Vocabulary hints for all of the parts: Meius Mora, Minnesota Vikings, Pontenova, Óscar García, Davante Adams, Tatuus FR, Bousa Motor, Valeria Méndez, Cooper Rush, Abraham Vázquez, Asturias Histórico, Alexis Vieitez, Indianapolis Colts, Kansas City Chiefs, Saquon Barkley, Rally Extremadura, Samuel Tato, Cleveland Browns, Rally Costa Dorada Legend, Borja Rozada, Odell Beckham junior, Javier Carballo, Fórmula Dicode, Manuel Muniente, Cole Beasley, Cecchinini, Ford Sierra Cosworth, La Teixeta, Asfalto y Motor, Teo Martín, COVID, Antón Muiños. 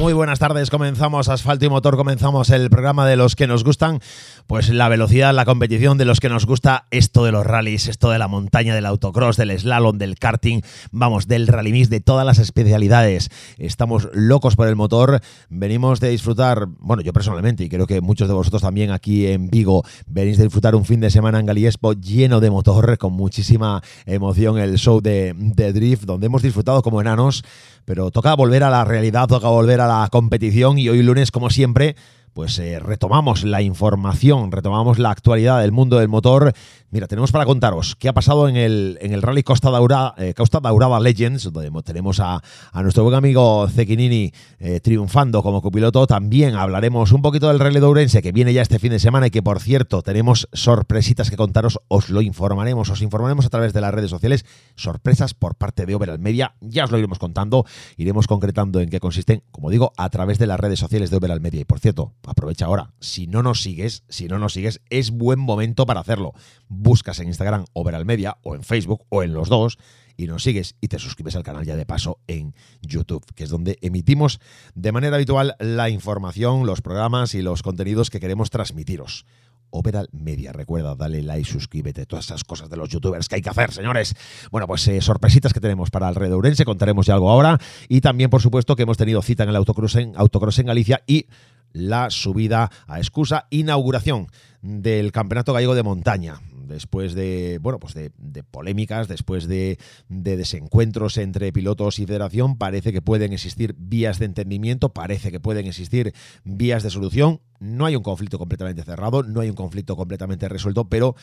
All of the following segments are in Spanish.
Muy buenas tardes, comenzamos Asfalto y Motor, comenzamos el programa de los que nos gustan, pues la velocidad, la competición, de los que nos gusta esto de los rallies, esto de la montaña, del autocross, del slalom, del karting, vamos, del rally mix, de todas las especialidades. Estamos locos por el motor, venimos de disfrutar, bueno, yo personalmente y creo que muchos de vosotros también aquí en Vigo, venís de disfrutar un fin de semana en Galliespo lleno de motor, con muchísima emoción, el show de Drift, donde hemos disfrutado como enanos, pero toca volver a la realidad, toca volver a la competición y hoy lunes, como siempre, pues retomamos la información, retomamos la actualidad del mundo del motor. Mira, tenemos para contaros qué ha pasado en el Rally Costa Dorada Legends, donde tenemos a nuestro buen amigo Cecchinini triunfando como copiloto. También hablaremos un poquito del Rally de Ourense, que viene ya este fin de semana y que, por cierto, tenemos sorpresitas que contaros. Os informaremos a través de las redes sociales, sorpresas por parte de Overall Media. Ya os lo iremos contando, iremos concretando en qué consisten, como digo, a través de las redes sociales de Overall Media. Y, por cierto, aprovecha ahora, si no nos sigues, es buen momento para hacerlo. Buscas en Instagram Overall Media o en Facebook o en los dos y nos sigues y te suscribes al canal ya de paso en YouTube, que es donde emitimos de manera habitual la información, los programas y los contenidos que queremos transmitiros. Overall Media, recuerda, dale like, suscríbete, todas esas cosas de los youtubers que hay que hacer, señores. Bueno, pues sorpresitas que tenemos para el Rally de Ourense, contaremos ya algo ahora, y también, por supuesto, que hemos tenido cita en el Autocross en Galicia y la subida a Escusa, inauguración del Campeonato Gallego de Montaña, después de, bueno, pues de polémicas, después de desencuentros entre pilotos y federación. Parece que pueden existir vías de entendimiento, parece que pueden existir vías de solución. No hay un conflicto completamente cerrado, no hay un conflicto completamente resuelto, pero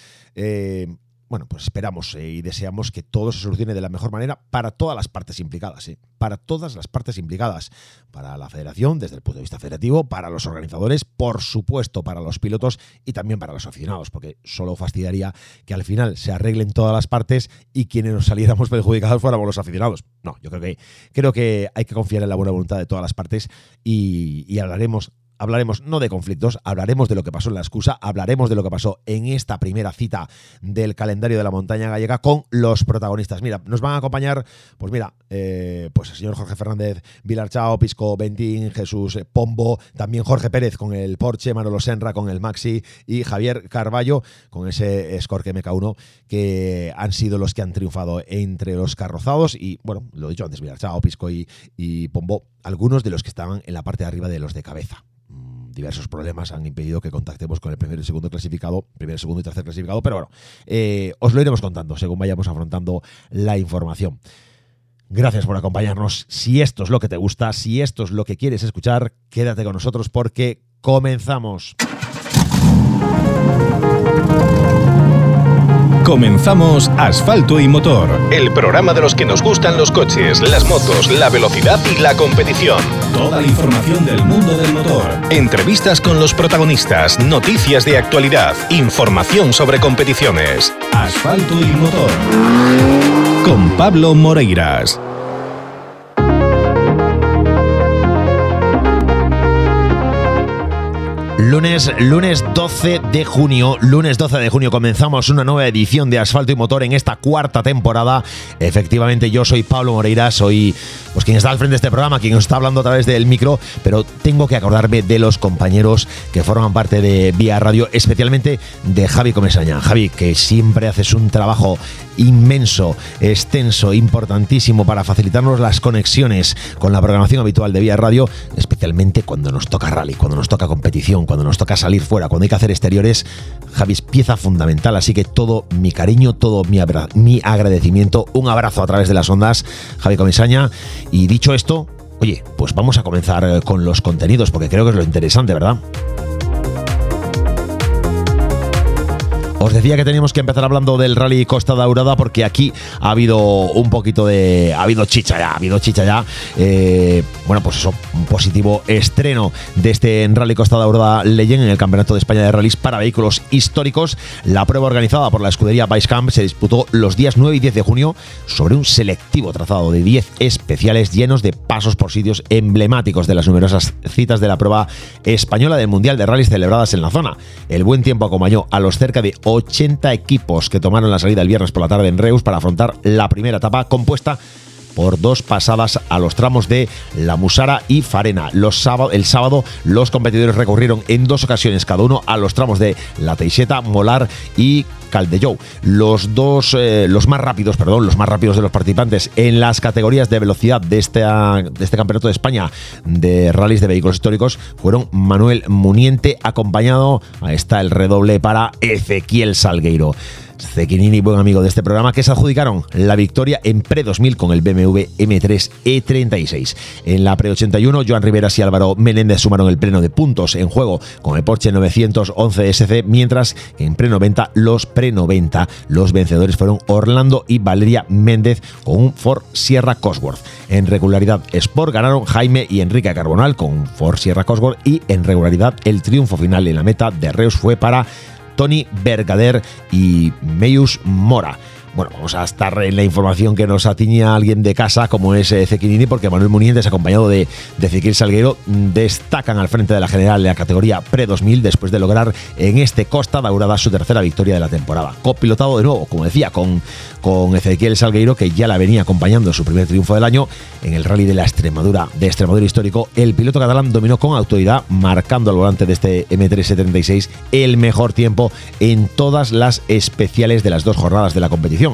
bueno, pues esperamos y deseamos que todo se solucione de la mejor manera para todas las partes implicadas, para todas las partes implicadas, para la federación desde el punto de vista federativo, para los organizadores, por supuesto, para los pilotos y también para los aficionados, porque solo fastidiaría que al final se arreglen todas las partes y quienes nos saliéramos perjudicados fuéramos los aficionados. No, yo creo que hay que confiar en la buena voluntad de todas las partes y hablaremos no de conflictos, hablaremos de lo que pasó en la Escusa, hablaremos de lo que pasó en esta primera cita del calendario de la montaña gallega con los protagonistas. Mira, nos van a acompañar, pues mira, pues el señor Jorge Fernández Vilarchao, Pisco Valentín, Jesús Pombo, también Jorge Pérez con el Porsche, Manolo Senra con el Maxi y Javier Carballo con ese Escort MK1, que han sido los que han triunfado entre los carrozados y, bueno, lo he dicho antes, Vilarchao, Pisco y Pombo, algunos de los que estaban en la parte de arriba de los de cabeza. Diversos problemas han impedido que contactemos con el primer, segundo y tercer clasificado, pero bueno, os lo iremos contando según vayamos afrontando la información. Gracias por acompañarnos. Si esto es lo que te gusta, si esto es lo que quieres escuchar, quédate con nosotros porque comenzamos. Comenzamos Asfalto y Motor, el programa de los que nos gustan los coches, las motos, la velocidad y la competición. Toda la información del mundo del motor. Entrevistas con los protagonistas, noticias de actualidad, información sobre competiciones. Asfalto y Motor. Con Pablo Moreiras. Lunes 12 de junio, comenzamos una nueva edición de Asfalto y Motor en esta cuarta temporada. Efectivamente, yo soy Pablo Moreiras, soy pues quien está al frente de este programa, quien os está hablando a través del micro, pero tengo que acordarme de los compañeros que forman parte de Vía Radio, especialmente de Javi Comesaña. Javi, que siempre haces un trabajo inmenso, extenso, importantísimo para facilitarnos las conexiones con la programación habitual de Vía Radio, especialmente cuando nos toca rally, cuando nos toca competición, cuando nos toca salir fuera, cuando hay que hacer exteriores. Javi es pieza fundamental, así que todo mi cariño, todo mi agradecimiento, un abrazo a través de las ondas, Javi Comesaña. Y dicho esto, oye, pues vamos a comenzar con los contenidos, porque creo que es lo interesante, ¿verdad? Os decía que teníamos que empezar hablando del Rally Costa Dorada porque aquí ha habido un poquito de... Ha habido chicha ya. Bueno, pues eso, un positivo estreno de este Rally Costa Dorada Legend en el Campeonato de España de Rallys para vehículos históricos. La prueba organizada por la escudería Baiscamp se disputó los días 9 y 10 de junio sobre un selectivo trazado de 10 especiales llenos de pasos por sitios emblemáticos de las numerosas citas de la prueba española del Mundial de Rallys celebradas en la zona. El buen tiempo acompañó a los cerca de 80 equipos que tomaron la salida el viernes por la tarde en Reus para afrontar la primera etapa compuesta por dos pasadas a los tramos de La Musara y Farena. El sábado los competidores recorrieron en dos ocasiones cada uno a los tramos de La Teixeta, Molar y Caldellou. Los más rápidos de los participantes en las categorías de velocidad de este Campeonato de España de rallies de vehículos históricos fueron Manuel Muniente, acompañado, ahí está el redoble para Ezequiel Salgueiro. Cequinini, buen amigo de este programa, que se adjudicaron la victoria en Pre-2000 con el BMW M3 E36. En la Pre-81, Joan Riveras y Álvaro Menéndez sumaron el pleno de puntos en juego con el Porsche 911 SC, mientras que en Pre-90 los vencedores fueron Orlando y Valeria Méndez con un Ford Sierra Cosworth. En regularidad Sport ganaron Jaime y Enrique Carbonal con Ford Sierra Cosworth, y en regularidad el triunfo final en la meta de Reus fue para Tony Bergader y Meius Mora. Bueno, vamos a estar en la información que nos atiña alguien de casa, como es Cequinini, porque Manuel Munientes, acompañado de Ezequiel Salgueiro, destacan al frente de la general de la categoría Pre-2000 después de lograr en este Costa Daurada su tercera victoria de la temporada. Copilotado de nuevo, como decía, con Ezequiel Salgueiro, que ya la venía acompañando en su primer triunfo del año en el Rally de la Extremadura, de Extremadura histórico. El piloto catalán dominó con autoridad, marcando al volante de este M376 el mejor tiempo en todas las especiales de las dos jornadas de la competición.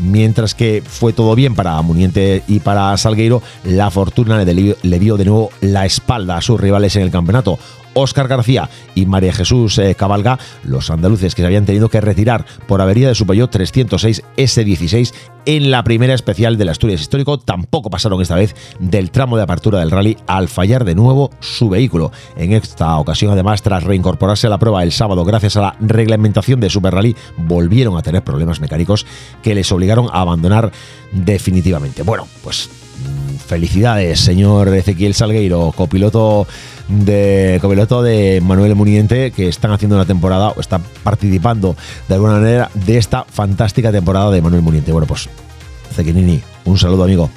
Mientras que fue todo bien para Muniente y para Salgueiro, la fortuna le dio de nuevo la espalda a sus rivales en el campeonato. Óscar García y María Jesús Cabalga, los andaluces que se habían tenido que retirar por avería de su Peugeot 306 S16 en la primera especial del Asturias histórico, tampoco pasaron esta vez del tramo de apertura del rally al fallar de nuevo su vehículo. En esta ocasión, además, tras reincorporarse a la prueba el sábado gracias a la reglamentación de Super Rally, volvieron a tener problemas mecánicos que les obligaron a abandonar definitivamente. Bueno, pues felicidades, señor Ezequiel Salgueiro, copiloto de Manuel Muniente, que están haciendo una temporada, o están participando de alguna manera de esta fantástica temporada de Manuel Muniente. Bueno, pues Cequinini, un saludo, amigo.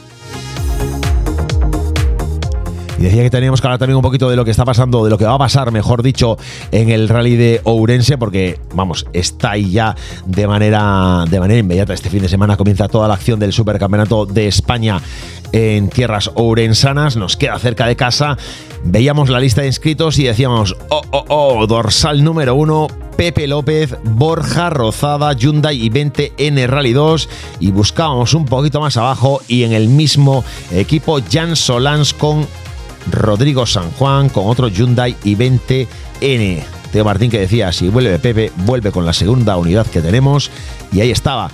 Y decía que teníamos que hablar también un poquito de lo que está pasando, de lo que va a pasar, mejor dicho, en el Rally de Ourense, porque, vamos, está ahí ya de manera inmediata. Este fin de semana comienza toda la acción del Supercampeonato de España en tierras ourensanas. Nos queda cerca de casa. Veíamos la lista de inscritos y decíamos, dorsal número 1, Pepe López, Borja Rozada, Hyundai y 20N Rally 2, y buscábamos un poquito más abajo y en el mismo equipo Jan Solans con Rodrigo San Juan, con otro Hyundai y 20N. Teo Martín, que decía, si vuelve Pepe, vuelve con la segunda unidad que tenemos, y ahí estaba.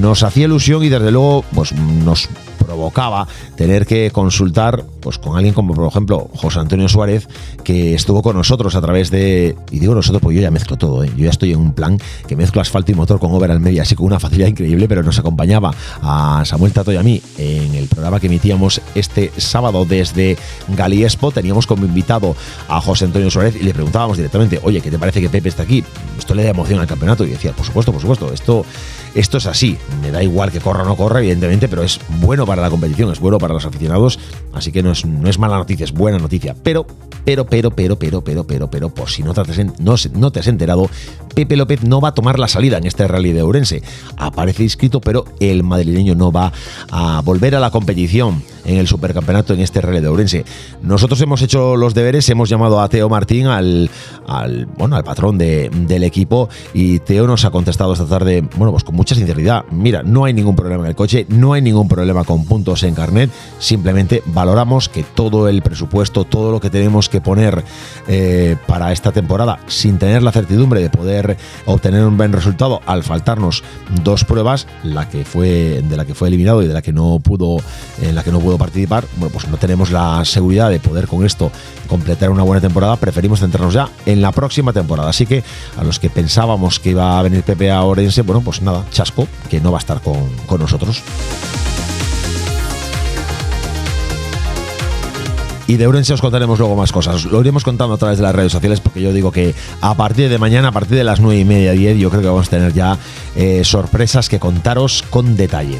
Nos hacía ilusión y desde luego pues nos provocaba tener que consultar pues con alguien como, por ejemplo, José Antonio Suárez, que estuvo con nosotros a través de, y digo nosotros porque yo ya mezclo todo, yo ya estoy en un plan que mezclo Asfalto y Motor con Overall Media, así con una facilidad increíble, pero nos acompañaba a Samuel Tato y a mí en el programa que emitíamos este sábado desde Galiespo. Teníamos como invitado a José Antonio Suárez y le preguntábamos directamente, oye, ¿qué te parece que Pepe está aquí? Esto le da emoción al campeonato, y decía, por supuesto, esto es así, me da igual que corra o no corra, evidentemente, pero es bueno para la competición, es bueno para los aficionados, así que no es mala noticia, es buena noticia. Pero, por si no te has enterado, Pepe López no va a tomar la salida en este Rally de Ourense. Aparece inscrito, pero el madrileño no va a volver a la competición en el Supercampeonato en este Rally de Ourense. Nosotros hemos hecho los deberes, hemos llamado a Teo Martín, al patrón del equipo, y Teo nos ha contestado esta tarde, bueno, pues con mucha sinceridad. Mira, no hay ningún problema en el coche, no hay ningún problema con puntos en carnet, simplemente valoramos que todo el presupuesto, todo lo que tenemos que poner para esta temporada, sin tener la certidumbre de poder obtener un buen resultado, al faltarnos dos pruebas, de la que fue eliminado y de la que no pudo, en la que no pudo participar, bueno, pues no tenemos la seguridad de poder con esto completar una buena temporada, preferimos centrarnos ya en la próxima temporada. Así que a los que pensábamos que iba a venir Pepe a Ourense, bueno, pues nada, chasco, que no va a estar con nosotros. Y de Ourense os contaremos luego más cosas. Lo iremos contando a través de las redes sociales, porque yo digo que a partir de mañana, a partir de las 9:30, 10, yo creo que vamos a tener ya sorpresas que contaros con detalle.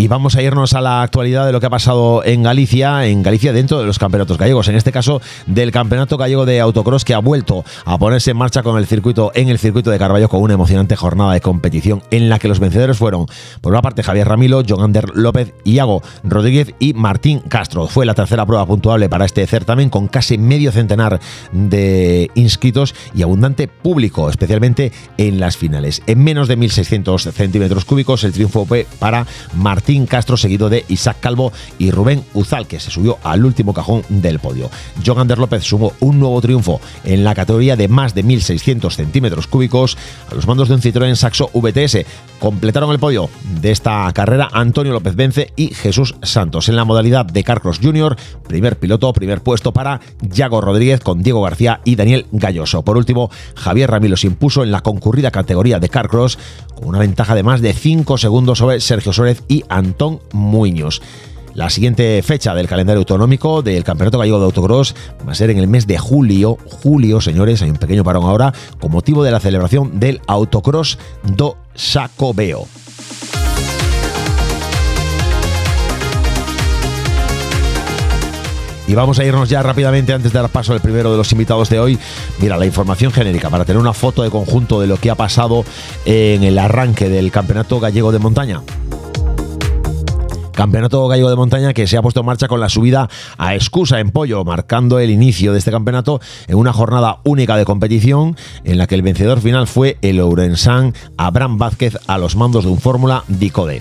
Y vamos a irnos a la actualidad de lo que ha pasado en Galicia dentro de los campeonatos gallegos, en este caso del Campeonato Gallego de Autocross, que ha vuelto a ponerse en marcha con el circuito, en el circuito de Carballo, con una emocionante jornada de competición en la que los vencedores fueron, por una parte, Javier Ramilo, Jonander López, Iago Rodríguez y Martín Castro. Fue la tercera prueba puntuable para este certamen, con casi medio centenar de inscritos y abundante público, especialmente en las finales. En menos de 1.600 centímetros cúbicos, el triunfo fue para Martín Castro, seguido de Isaac Calvo y Rubén Uzal, que se subió al último cajón del podio. Jonander López sumó un nuevo triunfo en la categoría de más de 1.600 centímetros cúbicos a los mandos de un Citroën Saxo VTS. Completaron el podio de esta carrera Antonio López Vence y Jesús Santos. En la modalidad de Carcross Junior, primer puesto para Yago Rodríguez, con Diego García y Daniel Galloso. Por último, Javier Ramilo se impuso en la concurrida categoría de Carcross con una ventaja de más de 5 segundos sobre Sergio Suárez y Antón Muiños. La siguiente fecha del calendario autonómico del Campeonato Gallego de Autocross va a ser en el mes de julio. Julio, señores, hay un pequeño parón ahora con motivo de la celebración del Autocross do Sacobeo. Y vamos a irnos ya rápidamente, antes de dar paso al primero de los invitados de hoy. Mira, la información genérica para tener una foto de conjunto de lo que ha pasado en el arranque del Campeonato Gallego de Montaña. Campeonato Gallego de Montaña que se ha puesto en marcha con la subida a Escusa en Pollo, marcando el inicio de este campeonato en una jornada única de competición en la que el vencedor final fue el ourensán Abraham Vázquez a los mandos de un Fórmula Dicode.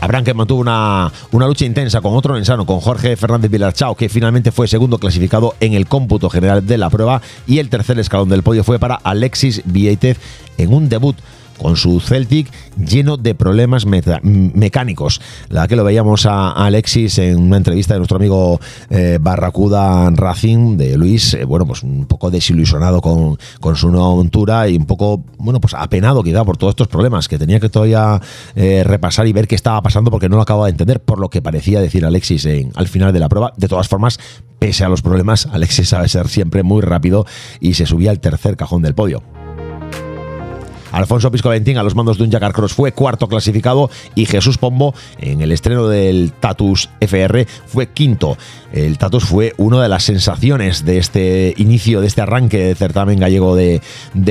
Abraham, que mantuvo una lucha intensa con otro ourensano, con Jorge Fernández Vilarchao, que finalmente fue segundo clasificado en el cómputo general de la prueba, y el tercer escalón del podio fue para Alexis Vieitez en un debut con su Celtic lleno de problemas mecánicos. La que lo veíamos a Alexis en una entrevista de nuestro amigo Barracuda Racing, de Luis, pues un poco desilusionado con su nueva montura y un poco, pues apenado quizá por todos estos problemas que tenía que todavía repasar y ver qué estaba pasando, porque no lo acababa de entender, por lo que parecía decir Alexis al final de la prueba. De todas formas, pese a los problemas, Alexis sabe ser siempre muy rápido y se subía al tercer cajón del podio. Alfonso Pisco Valentín, a los mandos de un Jaguar Cross, fue cuarto clasificado, y Jesús Pombo, en el estreno del Tatuus FR, fue quinto. El Tatuus fue una de las sensaciones de este inicio, de este arranque de certamen gallego de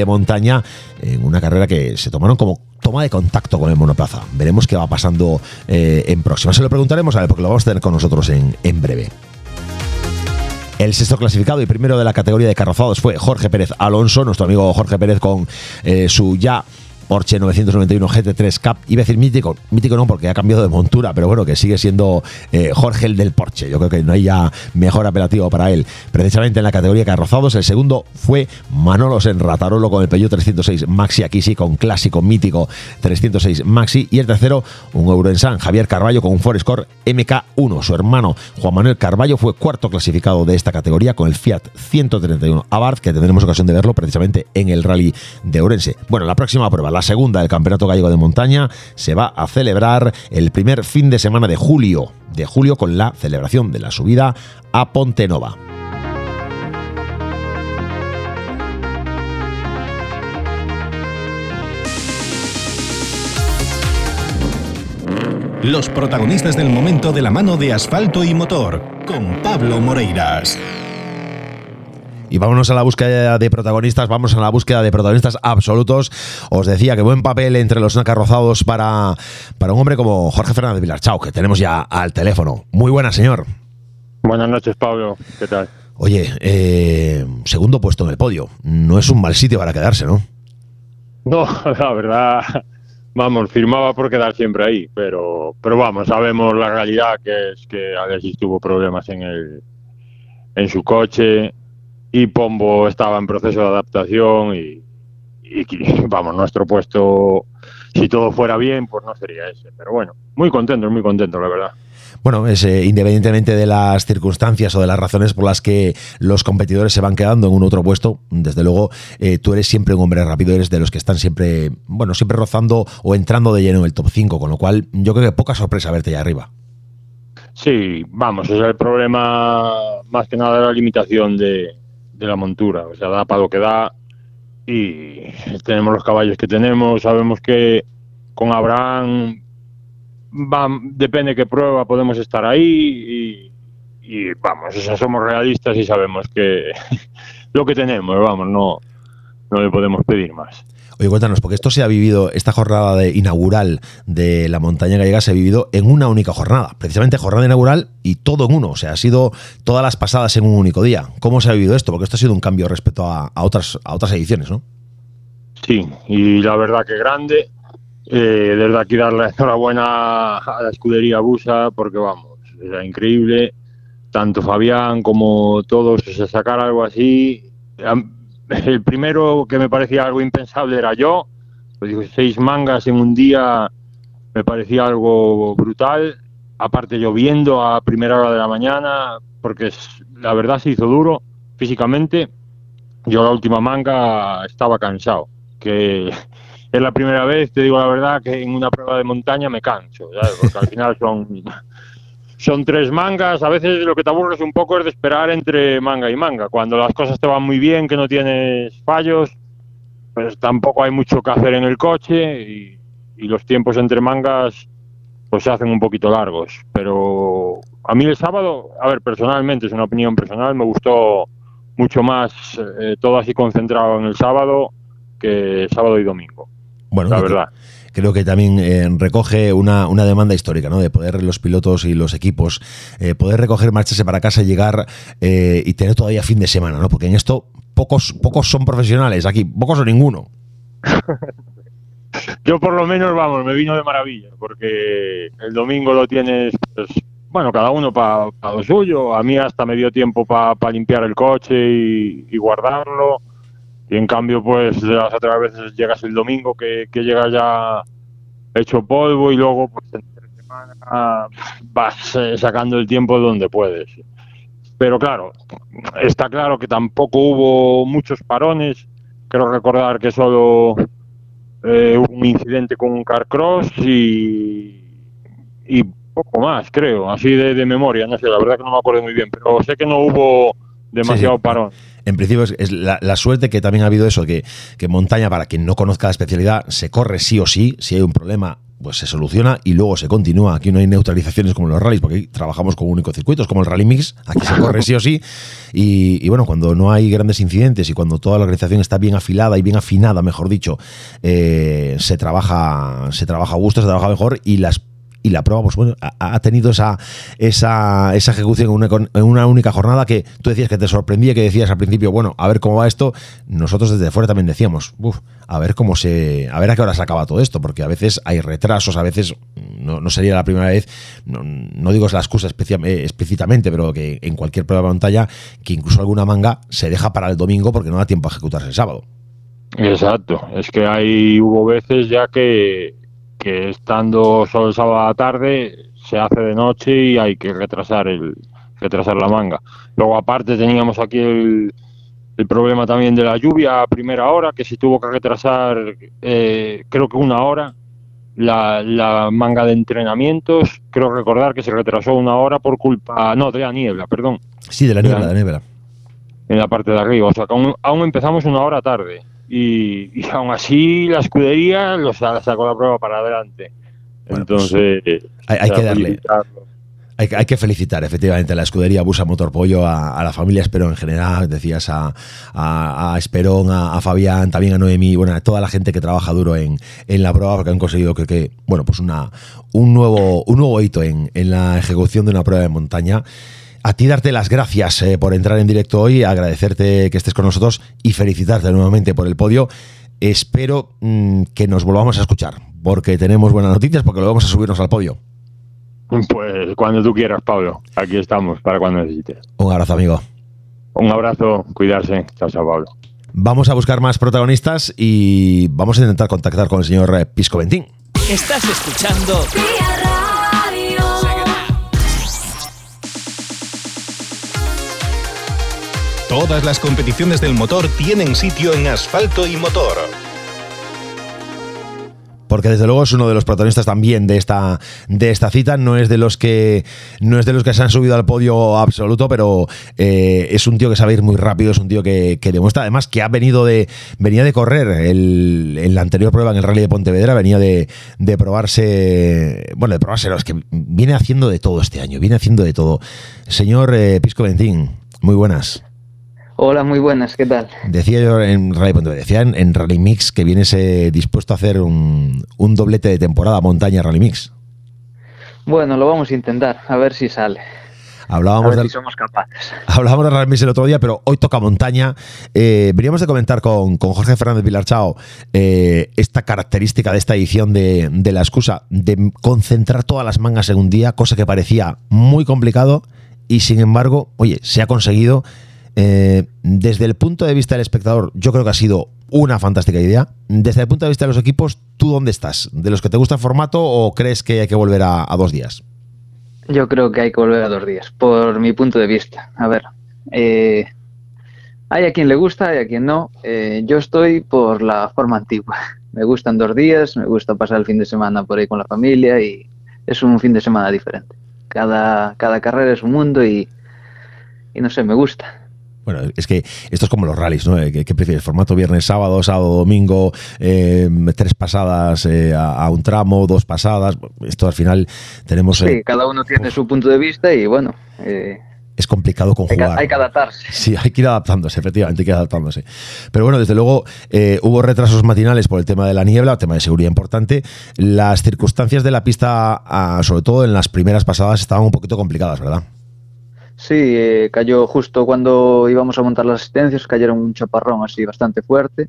montaña, en una carrera que se tomaron como toma de contacto con el monoplaza. Veremos qué va pasando en próxima. Se lo preguntaremos a él, porque lo vamos a tener con nosotros en breve. El sexto clasificado y primero de la categoría de carrozados fue Jorge Pérez Alonso, nuestro amigo Jorge Pérez, con su ya Porsche 991 GT3 Cup. Iba a decir mítico no, porque ha cambiado de montura, pero bueno, que sigue siendo Jorge el del Porsche. Yo creo que no hay ya mejor apelativo para él. Precisamente en la categoría de carrozados, el segundo fue Manolo Senra, tarolo, con el Peugeot 306 Maxi, aquí sí, con clásico mítico 306 Maxi. Y el tercero, un ourensán, Javier Carballo, con un Ford Escort MK1. Su hermano, Juan Manuel Carballo, fue cuarto clasificado de esta categoría con el Fiat 131 Abarth, que tendremos ocasión de verlo precisamente en el Rally de Ourense. Bueno, la próxima prueba, la segunda del Campeonato Gallego de Montaña, se va a celebrar el primer fin de semana de julio, con la celebración de la subida a Pontenova. Los protagonistas del momento, de la mano de Asfalto y Motor, con Pablo Moreiras. Y vámonos a la búsqueda de protagonistas, absolutos. Os decía que buen papel entre los carrozados para un hombre como Jorge Fernández Vilarchao, que tenemos ya al teléfono. Muy buenas, señor. Buenas noches, Pablo. ¿Qué tal? Oye, segundo puesto en el podio. No es un mal sitio para quedarse, ¿no? No, la verdad, firmaba por quedar siempre ahí, pero sabemos la realidad, que es que Alexis tuvo problemas en su coche, y Pombo estaba en proceso de adaptación y nuestro puesto, si todo fuera bien, pues no sería ese. Pero bueno, muy contento, la verdad. Bueno, independientemente de las circunstancias o de las razones por las que los competidores se van quedando en un otro puesto, desde luego tú eres siempre un hombre rápido, eres de los que están siempre, siempre rozando o entrando de lleno en el top 5, con lo cual yo creo que poca sorpresa verte allá arriba. Sí, es el problema, más que nada la limitación de la montura, da para lo que da, y tenemos los caballos que tenemos. Sabemos que con Abraham depende de qué prueba podemos estar ahí y vamos, o sea, somos realistas y sabemos que lo que tenemos, vamos, no le podemos pedir más. Oye, cuéntanos, porque esto se ha vivido, esta jornada inaugural de la montaña gallega se ha vivido en una única jornada, precisamente jornada inaugural y todo en uno, o sea, ha sido todas las pasadas en un único día. ¿Cómo se ha vivido esto? Porque esto ha sido un cambio respecto a otras ediciones, ¿no? Sí, y la verdad que grande. Desde aquí darle enhorabuena a la escudería Bousa, porque vamos, era increíble, tanto Fabián como todos, o sea, sacar algo así. El primero que me parecía algo impensable era yo, pues digo, 6 mangas en un día me parecía algo brutal, aparte lloviendo a primera hora de la mañana, porque la verdad se hizo duro físicamente. Yo la última manga estaba cansado, que es la primera vez, te digo la verdad, que en una prueba de montaña me canso, ¿sabes? Porque al final son 3 mangas, a veces lo que te aburres un poco es de esperar entre manga y manga, cuando las cosas te van muy bien, que no tienes fallos, pues tampoco hay mucho que hacer en el coche y los tiempos entre mangas pues se hacen un poquito largos, pero a mí el sábado, a ver, personalmente, es una opinión personal, me gustó mucho más todo así concentrado en el sábado que sábado y domingo. Bueno, la verdad. Creo que también recoge una demanda histórica, ¿no? De poder los pilotos y los equipos poder recoger, marcharse para casa, llegar y tener todavía fin de semana, ¿no? Porque en esto pocos son profesionales aquí, pocos o ninguno. Yo por lo menos, vamos, me vino de maravilla, porque el domingo lo tienes, pues, bueno, cada uno para lo suyo. A mí hasta me dio tiempo para limpiar el coche y guardarlo. Y en cambio, pues las otras veces llegas el domingo, que llegas ya hecho polvo y luego, pues entre semana vas sacando el tiempo donde puedes. Pero claro, está claro que tampoco hubo muchos parones. Creo recordar que solo hubo un incidente con un carcross y poco más, creo, así de memoria. No sé, la verdad que no me acuerdo muy bien, pero sé que no hubo demasiado parón. En principio es la suerte que también ha habido eso, que montaña, para quien no conozca la especialidad, se corre sí o sí, si hay un problema pues se soluciona y luego se continúa. Aquí no hay neutralizaciones como en los rallies, porque aquí trabajamos con únicos circuitos, como el Rally Mix, aquí se corre sí o sí, y bueno, cuando no hay grandes incidentes y cuando toda la organización está bien afilada y bien afinada, mejor dicho, se trabaja a gusto, se trabaja mejor, y la prueba, pues bueno, ha tenido esa ejecución en una única jornada que tú decías que te sorprendía, que decías al principio, bueno, a ver cómo va esto. Nosotros desde fuera también decíamos, a ver a qué hora se acaba todo esto, porque a veces hay retrasos, a veces no sería la primera vez, no digo es la excusa explícitamente, pero que en cualquier prueba de montaña, que incluso alguna manga se deja para el domingo porque no da tiempo a ejecutarse el sábado. Exacto, es que hubo veces ya que estando solo el sábado a la tarde se hace de noche y hay que retrasar la manga. Luego aparte teníamos aquí el problema también de la lluvia a primera hora, que se tuvo que retrasar creo que 1 hora la manga de entrenamientos. Creo recordar que se retrasó 1 hora por culpa de la niebla, perdón. Sí, de la niebla. En la parte de arriba, o sea que aún empezamos 1 hora tarde. Y aún así la escudería sacó la prueba para adelante. Bueno, entonces pues, hay que darle, hay que felicitar efectivamente a la escudería Bousa Motor, Pollo, a la familia Esperón en general, decías a Esperón, a Fabián, también a Noemí, bueno, a toda la gente que trabaja duro en la prueba, porque han conseguido, creo que, bueno, pues un nuevo hito en la ejecución de una prueba de montaña. A ti darte las gracias por entrar en directo hoy, agradecerte que estés con nosotros y felicitarte nuevamente por el podio. Espero que nos volvamos a escuchar, porque tenemos buenas noticias, porque lo vamos a subirnos al podio. Pues cuando tú quieras, Pablo. Aquí estamos, para cuando necesites. Un abrazo, amigo. Un abrazo, cuidarse. Chao, chao, Pablo. Vamos a buscar más protagonistas y vamos a intentar contactar con el señor Pisco Valentín. Estás escuchando Todas las competiciones del motor tienen sitio en Asfalto y Motor. porque desde luego es uno de los protagonistas también de esta cita. No es de los que se han subido al podio absoluto, pero es un tío que sabe ir muy rápido, es un tío que demuestra además que venía de correr en la anterior prueba, en el Rally de Pontevedra, venía de probarse, bueno, de probarse, no, es que viene haciendo de todo este año, viene haciendo de todo. Señor Pisco Valentín, muy buenas. Hola, muy buenas, ¿qué tal? Decía yo en Rally Pontevedra, decía en Rally Mix que vienes dispuesto a hacer un doblete de temporada montaña Rally Mix. Bueno, lo vamos a intentar, a ver si sale. Hablábamos de si somos capaces. Hablábamos de Rally Mix el otro día, pero hoy toca montaña. Veníamos de comentar con Jorge Fernández Vilarchao esta característica de esta edición de la excusa de concentrar todas las mangas en un día, cosa que parecía muy complicado y sin embargo, oye, se ha conseguido. Desde el punto de vista del espectador, yo creo que ha sido una fantástica idea. Desde el punto de vista de los equipos, ¿tú dónde estás? ¿De los que te gusta el formato o crees que hay que volver a 2 días? Yo creo que hay que volver a 2 días, por mi punto de vista. A ver, hay a quien le gusta, hay a quien no. Yo estoy por la forma antigua. Me gustan 2 días, me gusta pasar el fin de semana por ahí con la familia y es un fin de semana diferente. Cada carrera es un mundo y no sé, me gusta. Bueno, es que esto es como los rallies, ¿no? ¿Qué prefieres? ¿Formato viernes, sábado, domingo, 3 pasadas a un tramo, 2 pasadas? Esto al final tenemos... Sí, cada uno tiene su punto de vista y bueno... Es complicado conjugar. Hay que adaptarse. Sí, hay que ir adaptándose, efectivamente, hay que ir adaptándose. Pero bueno, desde luego hubo retrasos matinales por el tema de la niebla, tema de seguridad importante. Las circunstancias de la pista, sobre todo en las primeras pasadas, estaban un poquito complicadas, ¿verdad? Sí, cayó justo cuando íbamos a montar las asistencias, cayeron un chaparrón así bastante fuerte.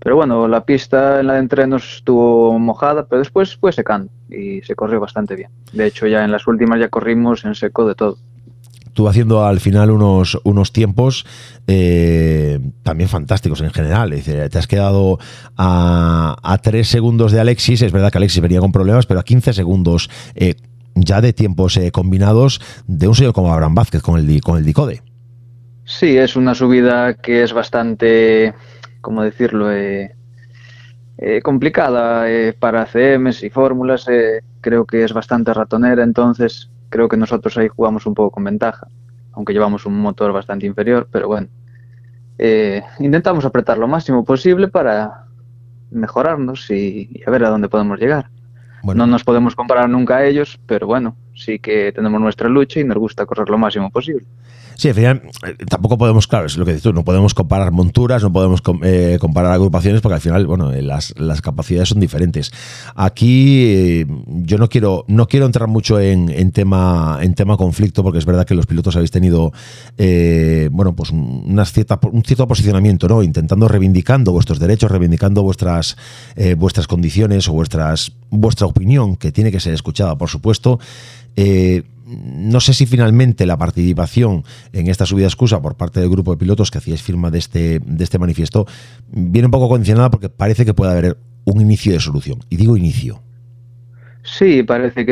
Pero bueno, la pista en la de entrenos estuvo mojada, pero después fue secando y se corrió bastante bien. De hecho, ya en las últimas ya corrimos en seco de todo. Tú haciendo al final unos tiempos también fantásticos en general. Es decir, te has quedado a 3 segundos de Alexis. Es verdad que Alexis venía con problemas, pero a 15 segundos ya de tiempos combinados de un señor como Abraham Vázquez con el Dicode. Sí, es una subida que es bastante, ¿cómo decirlo?, complicada para CMs y fórmulas. Creo que es bastante ratonera, entonces creo que nosotros ahí jugamos un poco con ventaja, aunque llevamos un motor bastante inferior, pero bueno. Intentamos apretar lo máximo posible para mejorarnos y a ver a dónde podemos llegar. Bueno. No nos podemos comparar nunca a ellos, pero bueno, sí que tenemos nuestra lucha y nos gusta correr lo máximo posible. Sí, al final tampoco podemos, claro, es lo que dices tú, no podemos comparar monturas, no podemos comparar agrupaciones porque al final, bueno, las capacidades son diferentes. Aquí yo no quiero entrar mucho en tema conflicto porque es verdad que los pilotos habéis tenido bueno, pues un cierto posicionamiento, ¿no? Intentando reivindicando vuestros derechos, reivindicando vuestras condiciones o vuestra opinión, que tiene que ser escuchada, por supuesto. No sé si finalmente la participación en esta subida excusa por parte del grupo de pilotos que hacíais firma de este manifiesto viene un poco condicionada porque parece que puede haber un inicio de solución. Y digo inicio. Sí, parece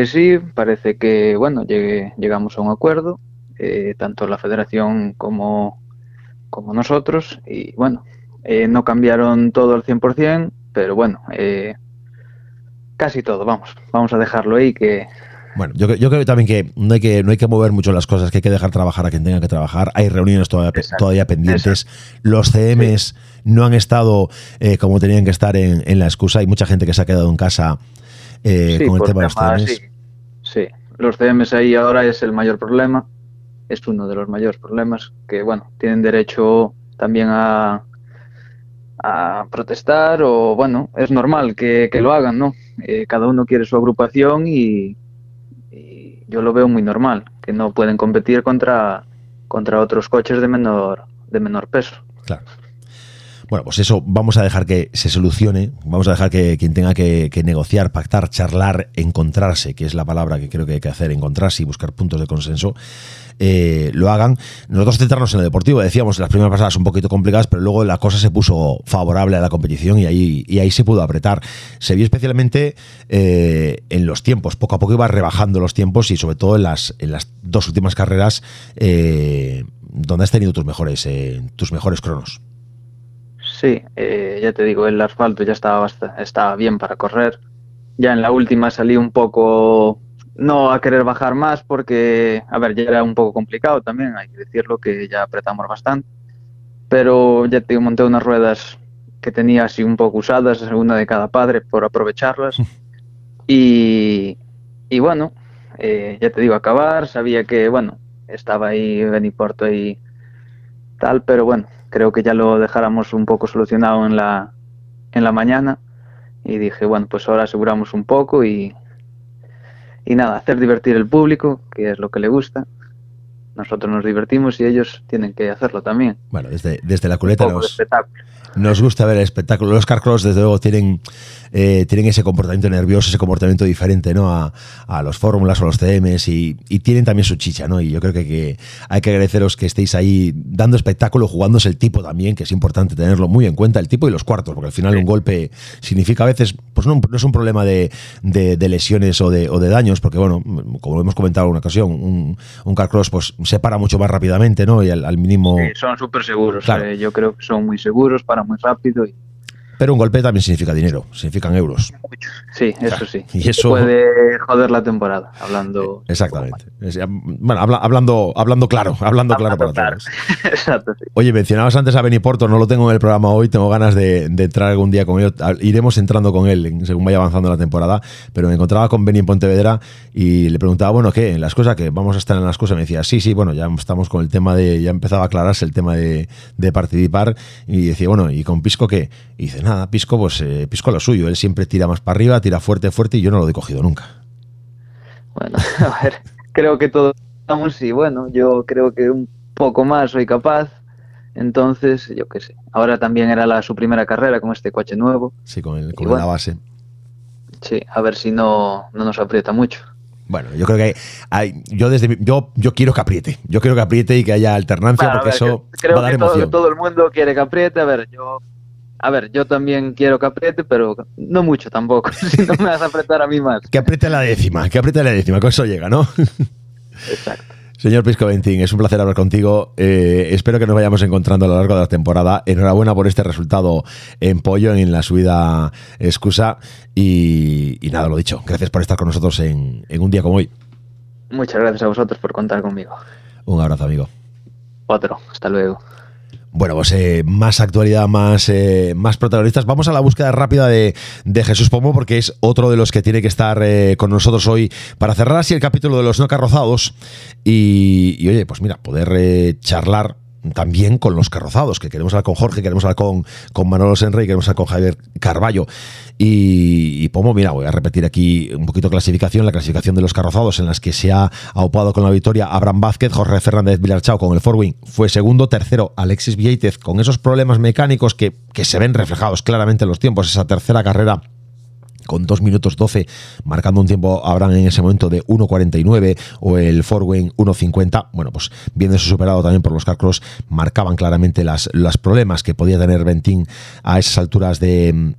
que bueno, llegamos a un acuerdo, tanto la federación como nosotros, y bueno, no cambiaron todo al 100%, pero bueno, casi todo, vamos a dejarlo ahí que... Bueno, yo creo también que no hay que mover mucho las cosas, que hay que dejar trabajar a quien tenga que trabajar. Hay reuniones todavía pendientes. Exacto. Los CMs sí. No han estado como tenían que estar en la excusa. Hay mucha gente que se ha quedado en casa sí, con el tema de los CMs. Sí, los CMs ahí ahora es el mayor problema. Es uno de los mayores problemas que, bueno, tienen derecho también a protestar o, bueno, es normal que lo hagan, ¿no? Cada uno quiere su agrupación y yo lo veo muy normal, que no pueden competir contra otros coches de menor peso. Claro. Bueno, pues eso vamos a dejar que se solucione, vamos a dejar que quien tenga que negociar, pactar, charlar, encontrarse, que es la palabra que creo que hay que hacer, encontrarse y buscar puntos de consenso, lo hagan. Nosotros centrarnos en lo deportivo, decíamos, las primeras pasadas un poquito complicadas, pero luego la cosa se puso favorable a la competición y ahí se pudo apretar. Se vio especialmente en los tiempos, poco a poco iba rebajando los tiempos y sobre todo en las 2 últimas carreras donde has tenido tus mejores cronos. Sí, ya te digo, el asfalto ya estaba bien para correr. ya en la última salí un poco, no a querer bajar más porque, a ver, ya era un poco complicado también, hay que decirlo, que ya apretamos bastante. Pero ya te monté unas ruedas que tenía así un poco usadas, la segunda de cada padre, por aprovecharlas. Y bueno, ya te digo, acabar, sabía que, bueno, estaba ahí Beniporto y tal, pero bueno, creo que ya lo dejáramos un poco solucionado en la mañana. Y dije, bueno, pues ahora aseguramos un poco y nada, hacer divertir al público, que es lo que le gusta. Nosotros nos divertimos y ellos tienen que hacerlo también. Bueno, desde la culeta nos gusta ver el espectáculo. Los carcross, desde luego, tienen ese comportamiento nervioso, ese comportamiento diferente, ¿no? A los fórmulas o los CMs y tienen también su chicha, ¿no? Y yo creo que hay que agradeceros que estéis ahí dando espectáculo, jugándose el tipo también, que es importante tenerlo muy en cuenta, el tipo y los cuartos, porque al final sí. Un golpe significa a veces, pues no es un problema de lesiones o de daños, porque bueno, como hemos comentado en una ocasión, un carcross pues se para mucho más rápidamente, ¿no? Y al mínimo... Sí, son súper seguros, claro. Yo creo que son muy seguros, paran muy rápido. Pero un golpe también significa dinero, significan euros. Sí, o sea, eso sí. Y eso puede joder la temporada, hablando... Exactamente. Bueno, hablando claro para todos. Exacto, sí. Oye, mencionabas antes a Beniporto, no lo tengo en el programa hoy, tengo ganas de entrar algún día con él. Iremos entrando con él según vaya avanzando la temporada, pero me encontraba con Beni en Pontevedra y le preguntaba, bueno, ¿qué? ¿En las cosas? ¿Que vamos a estar en las cosas? Me decía, sí, bueno, ya estamos con el tema de... Ya empezaba a aclararse el tema de participar y decía, bueno, ¿y con Pisco qué? Y dice, nada, Pisco, pues Pisco lo suyo. Él siempre tira más para arriba, tira fuerte y yo no lo he cogido nunca. Bueno, a ver, creo que todos estamos y bueno, yo creo que un poco más soy capaz. Entonces, yo qué sé. Ahora también era su primera carrera con este coche nuevo. Sí, con la base. Sí, a ver si no nos aprieta mucho. Bueno, yo creo que yo quiero que apriete. Yo quiero que apriete y que haya alternancia, bueno, porque ver, eso creo va a dar emoción. Todo el mundo quiere que apriete. A ver, yo también quiero que apriete, pero no mucho tampoco, si no me vas a apretar a mí más. Que apriete la décima, con eso llega, ¿no? Exacto. Señor Pisco Valentín, es un placer hablar contigo. Espero que nos vayamos encontrando a lo largo de la temporada. Enhorabuena por este resultado en Pollo, en la subida excusa. Y nada, lo dicho, gracias por estar con nosotros en un día como hoy. Muchas gracias a vosotros por contar conmigo. Un abrazo, amigo. Otro, hasta luego. Bueno, pues más actualidad, más protagonistas. Vamos a la búsqueda rápida de Jesús Pombo, porque es otro de los que tiene que estar con nosotros hoy para cerrar así el capítulo de los no carrozados y oye, pues mira, poder charlar también con los carrozados, que queremos hablar con Jorge, queremos hablar con Manolo Senra y queremos hablar con Javier Carballo. Y Pombo, mira, voy a repetir aquí un poquito la clasificación de los carrozados, en las que se ha aupado con la victoria Abraham Vázquez. Jorge Fernández Vilarchao con el Forwing fue segundo, tercero Alexis Vieitez con esos problemas mecánicos que se ven reflejados claramente en los tiempos, esa tercera carrera con 2:12, marcando un tiempo Abraham en ese momento de 1:49 o el Forwing 1:50. Bueno, pues viéndose superado también por los carcross, marcaban claramente los problemas que podía tener Vieitez a esas alturas de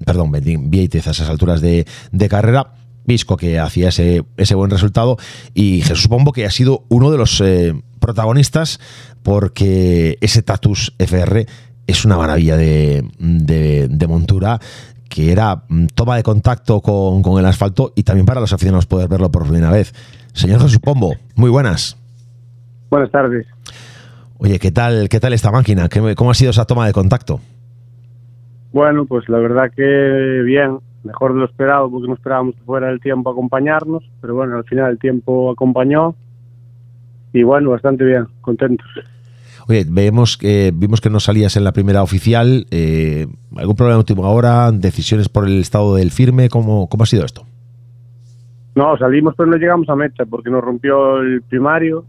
carrera. Pisco, que hacía ese buen resultado, y Jesús Pombo, que ha sido uno de los protagonistas, porque ese Tatuus FR es una maravilla de montura, que era toma de contacto con el asfalto, y también para los aficionados poder verlo por primera vez. Señor Jesús Pombo, muy buenas. Buenas tardes. Oye, ¿qué tal esta máquina? ¿Cómo ha sido esa toma de contacto? Bueno, pues la verdad que bien, mejor de lo esperado, porque no esperábamos que fuera el tiempo a acompañarnos, pero bueno, al final el tiempo acompañó, y bueno, bastante bien, contentos. Oye, vimos que no salías en la primera oficial. ¿Algún problema de última hora? ¿Decisiones por el estado del firme? ¿Cómo ha sido esto? No, salimos pero no llegamos a meta porque nos rompió el primario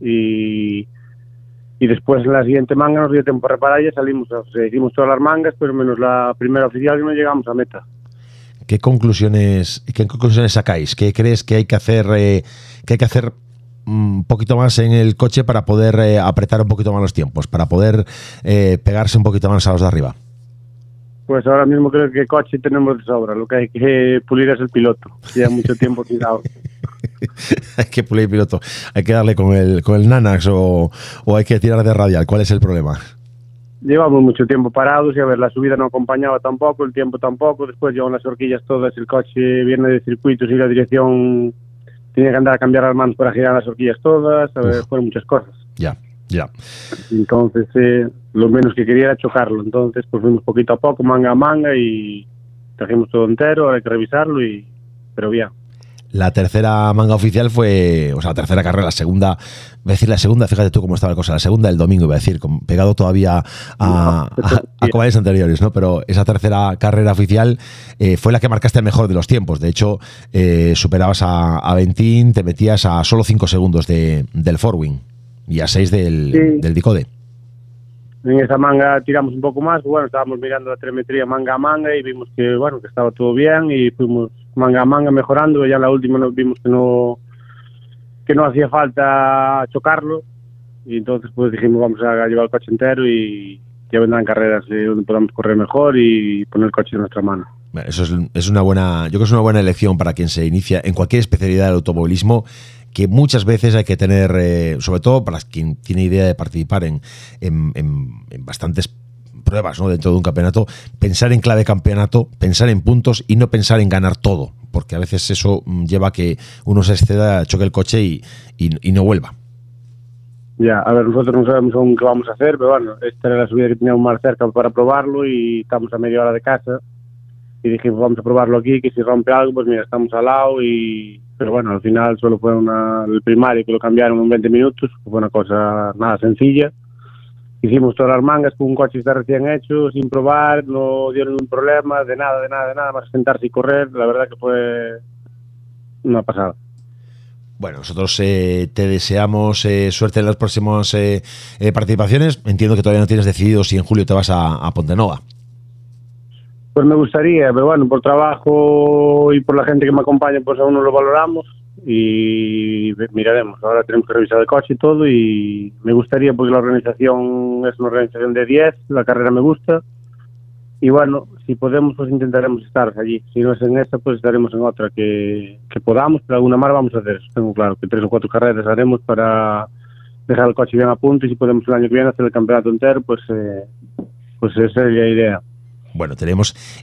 y después en la siguiente manga nos dio tiempo para reparar y ya salimos. O sea, hicimos todas las mangas, pero menos la primera oficial y no llegamos a meta. ¿Qué conclusiones sacáis? ¿Qué crees que hay que hacer? ¿Qué hay que hacer un poquito más en el coche para poder apretar un poquito más los tiempos, para poder pegarse un poquito más a los de arriba? Pues ahora mismo creo que coche tenemos de sobra, lo que hay que pulir es el piloto, lleva mucho tiempo tirado. Hay que pulir el piloto, hay que darle con el Nanax o hay que tirar de radial, ¿cuál es el problema? Llevamos mucho tiempo parados y, a ver, la subida no acompañaba tampoco, el tiempo tampoco, después llevan las horquillas todas, el coche viene de circuitos y la dirección tenía que andar a cambiar las manos para girar las horquillas todas, a ver, fueron muchas cosas. Ya, ya. Entonces, lo menos que quería era chocarlo, entonces pues fuimos poquito a poco, manga a manga y trajimos todo entero, ahora hay que revisarlo y... pero ya. La tercera manga oficial fue, o sea, la tercera carrera, la segunda, voy a decir la segunda, fíjate tú cómo estaba la cosa, la segunda el domingo, iba a decir, pegado todavía a combates anteriores, ¿no? Pero esa tercera carrera oficial fue la que marcaste el mejor de los tiempos, de hecho, superabas a Ventín, te metías a solo 5 segundos del Forwing y a 6 del Dicode. En esa manga tiramos un poco más, bueno, estábamos mirando la telemetría manga a manga y vimos que, bueno, que estaba todo bien y fuimos manga a manga mejorando, ya en la última nos vimos que no hacía falta chocarlo y entonces pues dijimos vamos a llevar el coche entero y ya vendrán carreras donde podamos correr mejor y poner el coche en nuestra mano. Bueno, eso es una buena, yo creo que es una buena elección para quien se inicia en cualquier especialidad del automovilismo, que muchas veces hay que tener, sobre todo para quien tiene idea de participar en bastantes pruebas, ¿no?, dentro de un campeonato, pensar en clave campeonato, pensar en puntos y no pensar en ganar todo, porque a veces eso lleva a que uno se exceda, choque el coche y no vuelva. Ya, a ver, nosotros no sabemos aún qué vamos a hacer, pero bueno, esta era la subida que teníamos más cerca para probarlo y estamos a media hora de casa y dijimos vamos a probarlo aquí, que si rompe algo, pues mira, estamos al lado y... Pero bueno, al final solo fue el primario que lo cambiaron en 20 minutos, fue una cosa nada sencilla. Hicimos todas las mangas con un coche que está recién hecho, sin probar, no dieron ningún problema, de nada, más sentarse y correr, la verdad que fue una pasada. Bueno, nosotros te deseamos suerte en las próximas participaciones. Entiendo que todavía no tienes decidido si en julio te vas a Pontenova. Pues me gustaría, pero bueno, por trabajo y por la gente que me acompaña, pues aún no lo valoramos y miraremos. Ahora tenemos que revisar el coche y todo y me gustaría porque la organización es una organización de 10, la carrera me gusta y bueno, si podemos pues intentaremos estar allí. Si no es en esta, pues estaremos en otra que podamos, pero alguna más vamos a hacer. Tengo claro que 3 o 4 carreras haremos para dejar el coche bien a punto y si podemos el año que viene hacer el campeonato entero, pues esa es la idea. Bueno,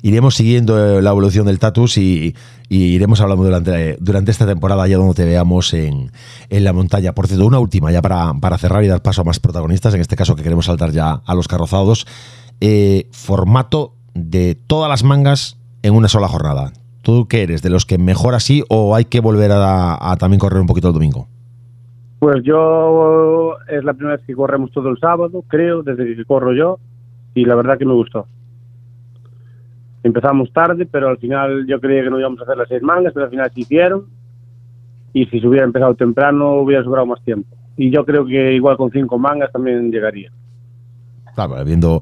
iremos siguiendo la evolución del Tatuus y iremos hablando durante esta temporada ya donde te veamos en la montaña. Por cierto, una última ya para cerrar y dar paso a más protagonistas, en este caso que queremos saltar ya a los carrozados. Formato de todas las mangas en una sola jornada. ¿Tú qué eres? ¿De los que mejor así o hay que volver a también correr un poquito el domingo? Pues yo es la primera vez que corremos todo el sábado, creo, desde que corro yo y la verdad que me gustó. Empezamos tarde, pero al final yo creía que no íbamos a hacer las 6 mangas, pero al final se hicieron. Y si se hubiera empezado temprano, hubiera sobrado más tiempo. Y yo creo que igual con 5 mangas también llegaría. Claro, habiendo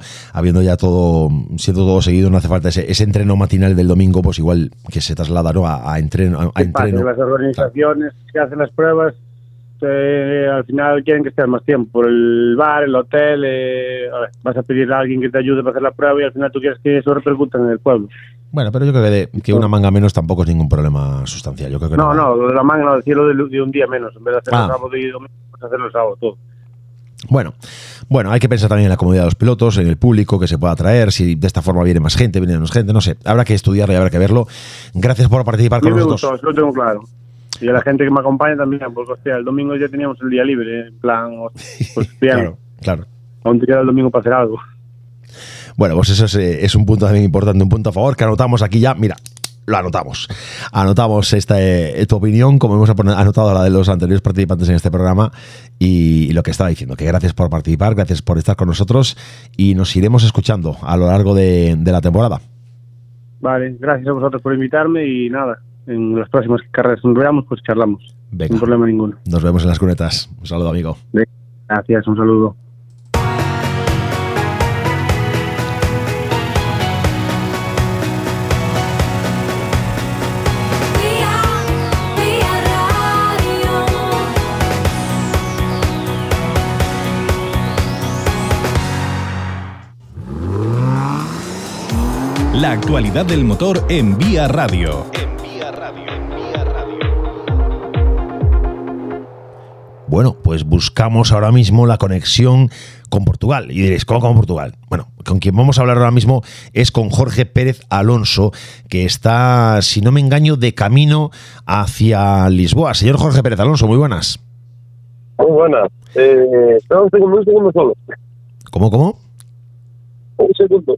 ya todo, siendo todo seguido, no hace falta ese entreno matinal del domingo, pues igual que se traslada, ¿no?, a entreno. A entreno. Las organizaciones que hacen las pruebas, al final quieren que estés más tiempo por el bar, el hotel, a ver, vas a pedir a alguien que te ayude para hacer la prueba y al final tú quieres que eso repercuta en el pueblo. Bueno, pero yo creo que una manga menos tampoco es ningún problema sustancial. Yo creo que no, lo de la manga, no, decirlo de un día menos, en vez de hacer el sábado y domingo, pues hacerlo el sábado todo. Bueno, hay que pensar también en la comodidad de los pilotos, en el público que se pueda traer, si de esta forma viene más gente, viene menos gente, no sé, habrá que estudiarlo y habrá que verlo. Gracias por participar con nosotros. Me gustó, eso lo tengo claro. Y a la gente que me acompaña también, porque hostia, el domingo ya teníamos el día libre, en plan, pues piano. Claro. Aún te queda el domingo para hacer algo. Bueno, pues eso es un punto también importante, un punto a favor que anotamos aquí ya, mira. Lo anotamos. Anotamos tu opinión, como hemos anotado la de los anteriores participantes en este programa, y lo que estaba diciendo, que gracias por participar, gracias por estar con nosotros, y nos iremos escuchando a lo largo de la temporada. Vale, gracias a vosotros por invitarme y nada. En las próximas carreras que nos veamos, pues charlamos. Venga. Sin problema ninguno. Nos vemos en las cunetas. Un saludo, amigo. Gracias, un saludo. La actualidad del motor en Vía Radio. Bueno, pues buscamos ahora mismo la conexión con Portugal. Y diréis, ¿cómo con Portugal? Bueno, con quien vamos a hablar ahora mismo es con Jorge Pérez Alonso, que está, si no me engaño, de camino hacia Lisboa. Señor Jorge Pérez Alonso, muy buenas. Muy buenas. Un segundo solo. ¿Cómo? Un segundo.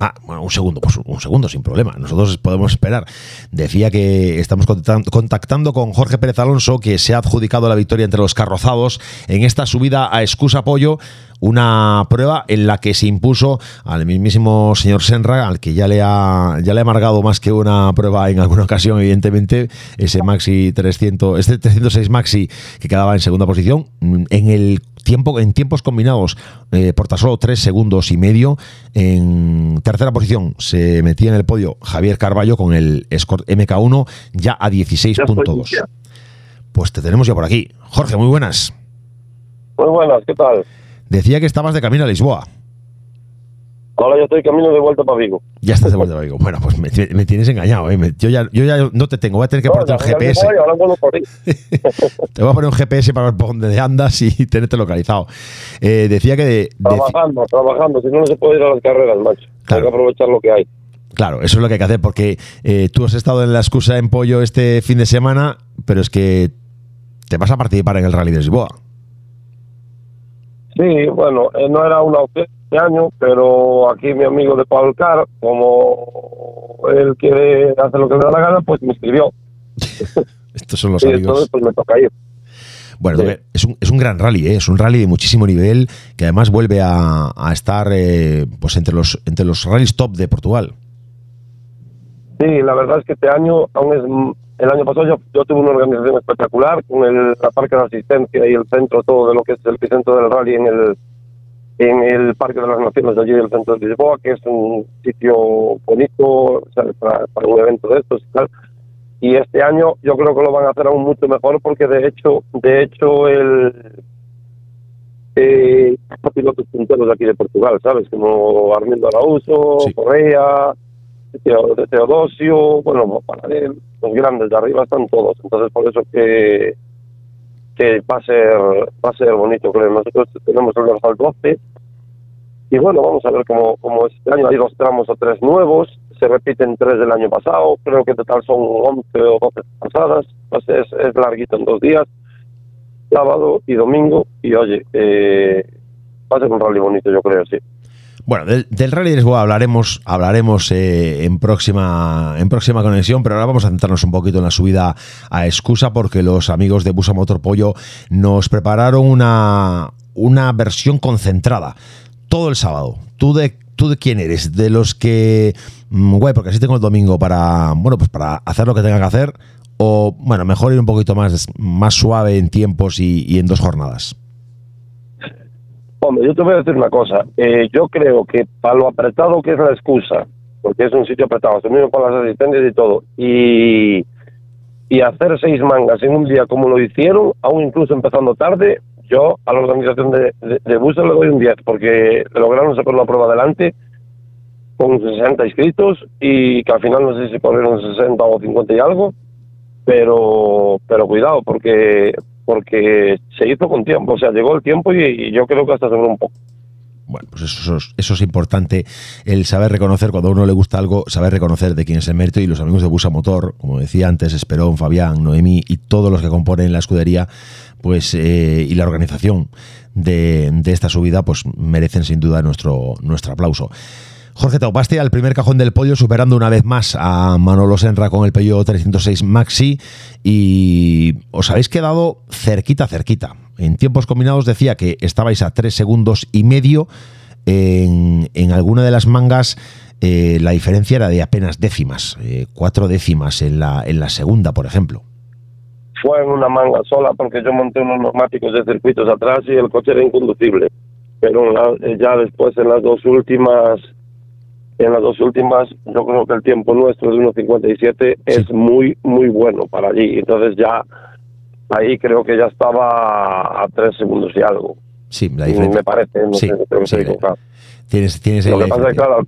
Ah, bueno, un segundo, sin problema. Nosotros podemos esperar. Decía que estamos contactando con Jorge Pérez Alonso, que se ha adjudicado la victoria entre los carrozados en esta subida a Escusa-Poio, una prueba en la que se impuso al mismísimo señor Senra, al que ya le ha amargado más que una prueba en alguna ocasión, evidentemente, ese Maxi 300, este 306 Maxi que quedaba en segunda posición, en tiempos combinados por tan solo 3,5 segundos. En tercera posición se metía en el podio Javier Carballo con el Escort MK1 ya a 16,2. Pues te tenemos ya por aquí. Jorge, muy buenas. Muy buenas, ¿qué tal? Decía que estabas de camino a Lisboa. Ahora yo estoy camino de vuelta para Vigo. Ya estás de vuelta para Vigo. Bueno, pues me tienes engañado, ¿eh? Yo ya no te tengo, voy a tener que ponerte un GPS. Te voy a poner un GPS para ver por dónde andas y tenerte localizado. Decía que... Trabajando, si no se puede ir a las carreras, macho. Claro. Hay que aprovechar lo que hay. Claro, eso es lo que hay que hacer, porque tú has estado en la excusa en Poio este fin de semana, pero es que te vas a participar en el Rally de Lisboa. Sí, bueno, no era una opción este año, pero aquí mi amigo de Pablo Car, como él quiere hacer lo que le da la gana, pues me escribió. Estos son los amigos. Entonces pues me toca ir. Bueno, sí. Es un gran rally, ¿eh? Es un rally de muchísimo nivel, que además vuelve a estar pues entre los rallies top de Portugal. Sí, la verdad es que este año, el año pasado yo tuve una organización espectacular con la parque de asistencia y el centro, todo de lo que es el centro del rally en el Parque de las Naciones de allí del centro de Lisboa, que es un sitio bonito, o sea, para un evento de estos y tal. Y este año yo creo que lo van a hacer aún mucho mejor, porque de hecho los pilotos punteros de aquí de Portugal, ¿sabes? Como Armindo Araújo, sí. Correa, Teodosio, bueno, para los grandes de arriba están todos, entonces por eso que va a ser bonito, creo. Nosotros tenemos el hasta el 12 y bueno, vamos a ver cómo este año hay 2 tramos o 3 nuevos, se repiten 3 del año pasado, creo que en total son 11 o 12 pasadas, pues es larguito, en 2 días, sábado y domingo, y oye, va a ser un rally bonito, yo creo, sí. Bueno, del Rally de Lisboa hablaremos en próxima conexión, pero ahora vamos a centrarnos un poquito en la subida a Escusa, porque los amigos de Bousa Motor Poio nos prepararon una versión concentrada todo el sábado. ¿Tú de quién eres? De los que, güey, porque así tengo el domingo para hacer lo que tenga que hacer, o bueno, mejor ir un poquito más suave en tiempos y en 2 jornadas. Hombre, yo te voy a decir una cosa, yo creo que para lo apretado que es la excusa, porque es un sitio apretado, es mismo para las asistencias y todo, y hacer 6 mangas en un día como lo hicieron, aún incluso empezando tarde, yo a la organización de Bousa le doy un 10, porque lograron sacar la prueba adelante con 60 inscritos, y que al final no sé si corrieron 60 o 50 y algo, pero cuidado, porque se hizo con tiempo, o sea, llegó el tiempo y yo creo que hasta sobró un poco. Bueno, pues eso es importante, el saber reconocer, cuando a uno le gusta algo, saber reconocer de quién es el mérito, y los amigos de Bousa Motor, como decía antes, Esperón, Fabián, Noemí y todos los que componen la escudería, pues y la organización de esta subida, pues merecen sin duda nuestro aplauso. Jorge, te opaste al primer cajón del podio, superando una vez más a Manolo Senra con el Peugeot 306 Maxi, y os habéis quedado cerquita. En tiempos combinados decía que estabais a 3,5 segundos. En alguna de las mangas la diferencia era de apenas décimas, 4 décimas en la segunda, por ejemplo. Fue en una manga sola, porque yo monté unos neumáticos de circuitos atrás y el coche era inconducible. Pero ya después en las dos últimas, yo creo que el tiempo nuestro de 1.57 es muy, muy bueno para allí. Entonces ya, ahí creo que ya estaba a 3 segundos y algo. Sí, la diferencia. Me parece, no sé, tienes lo que pasa es que, claro,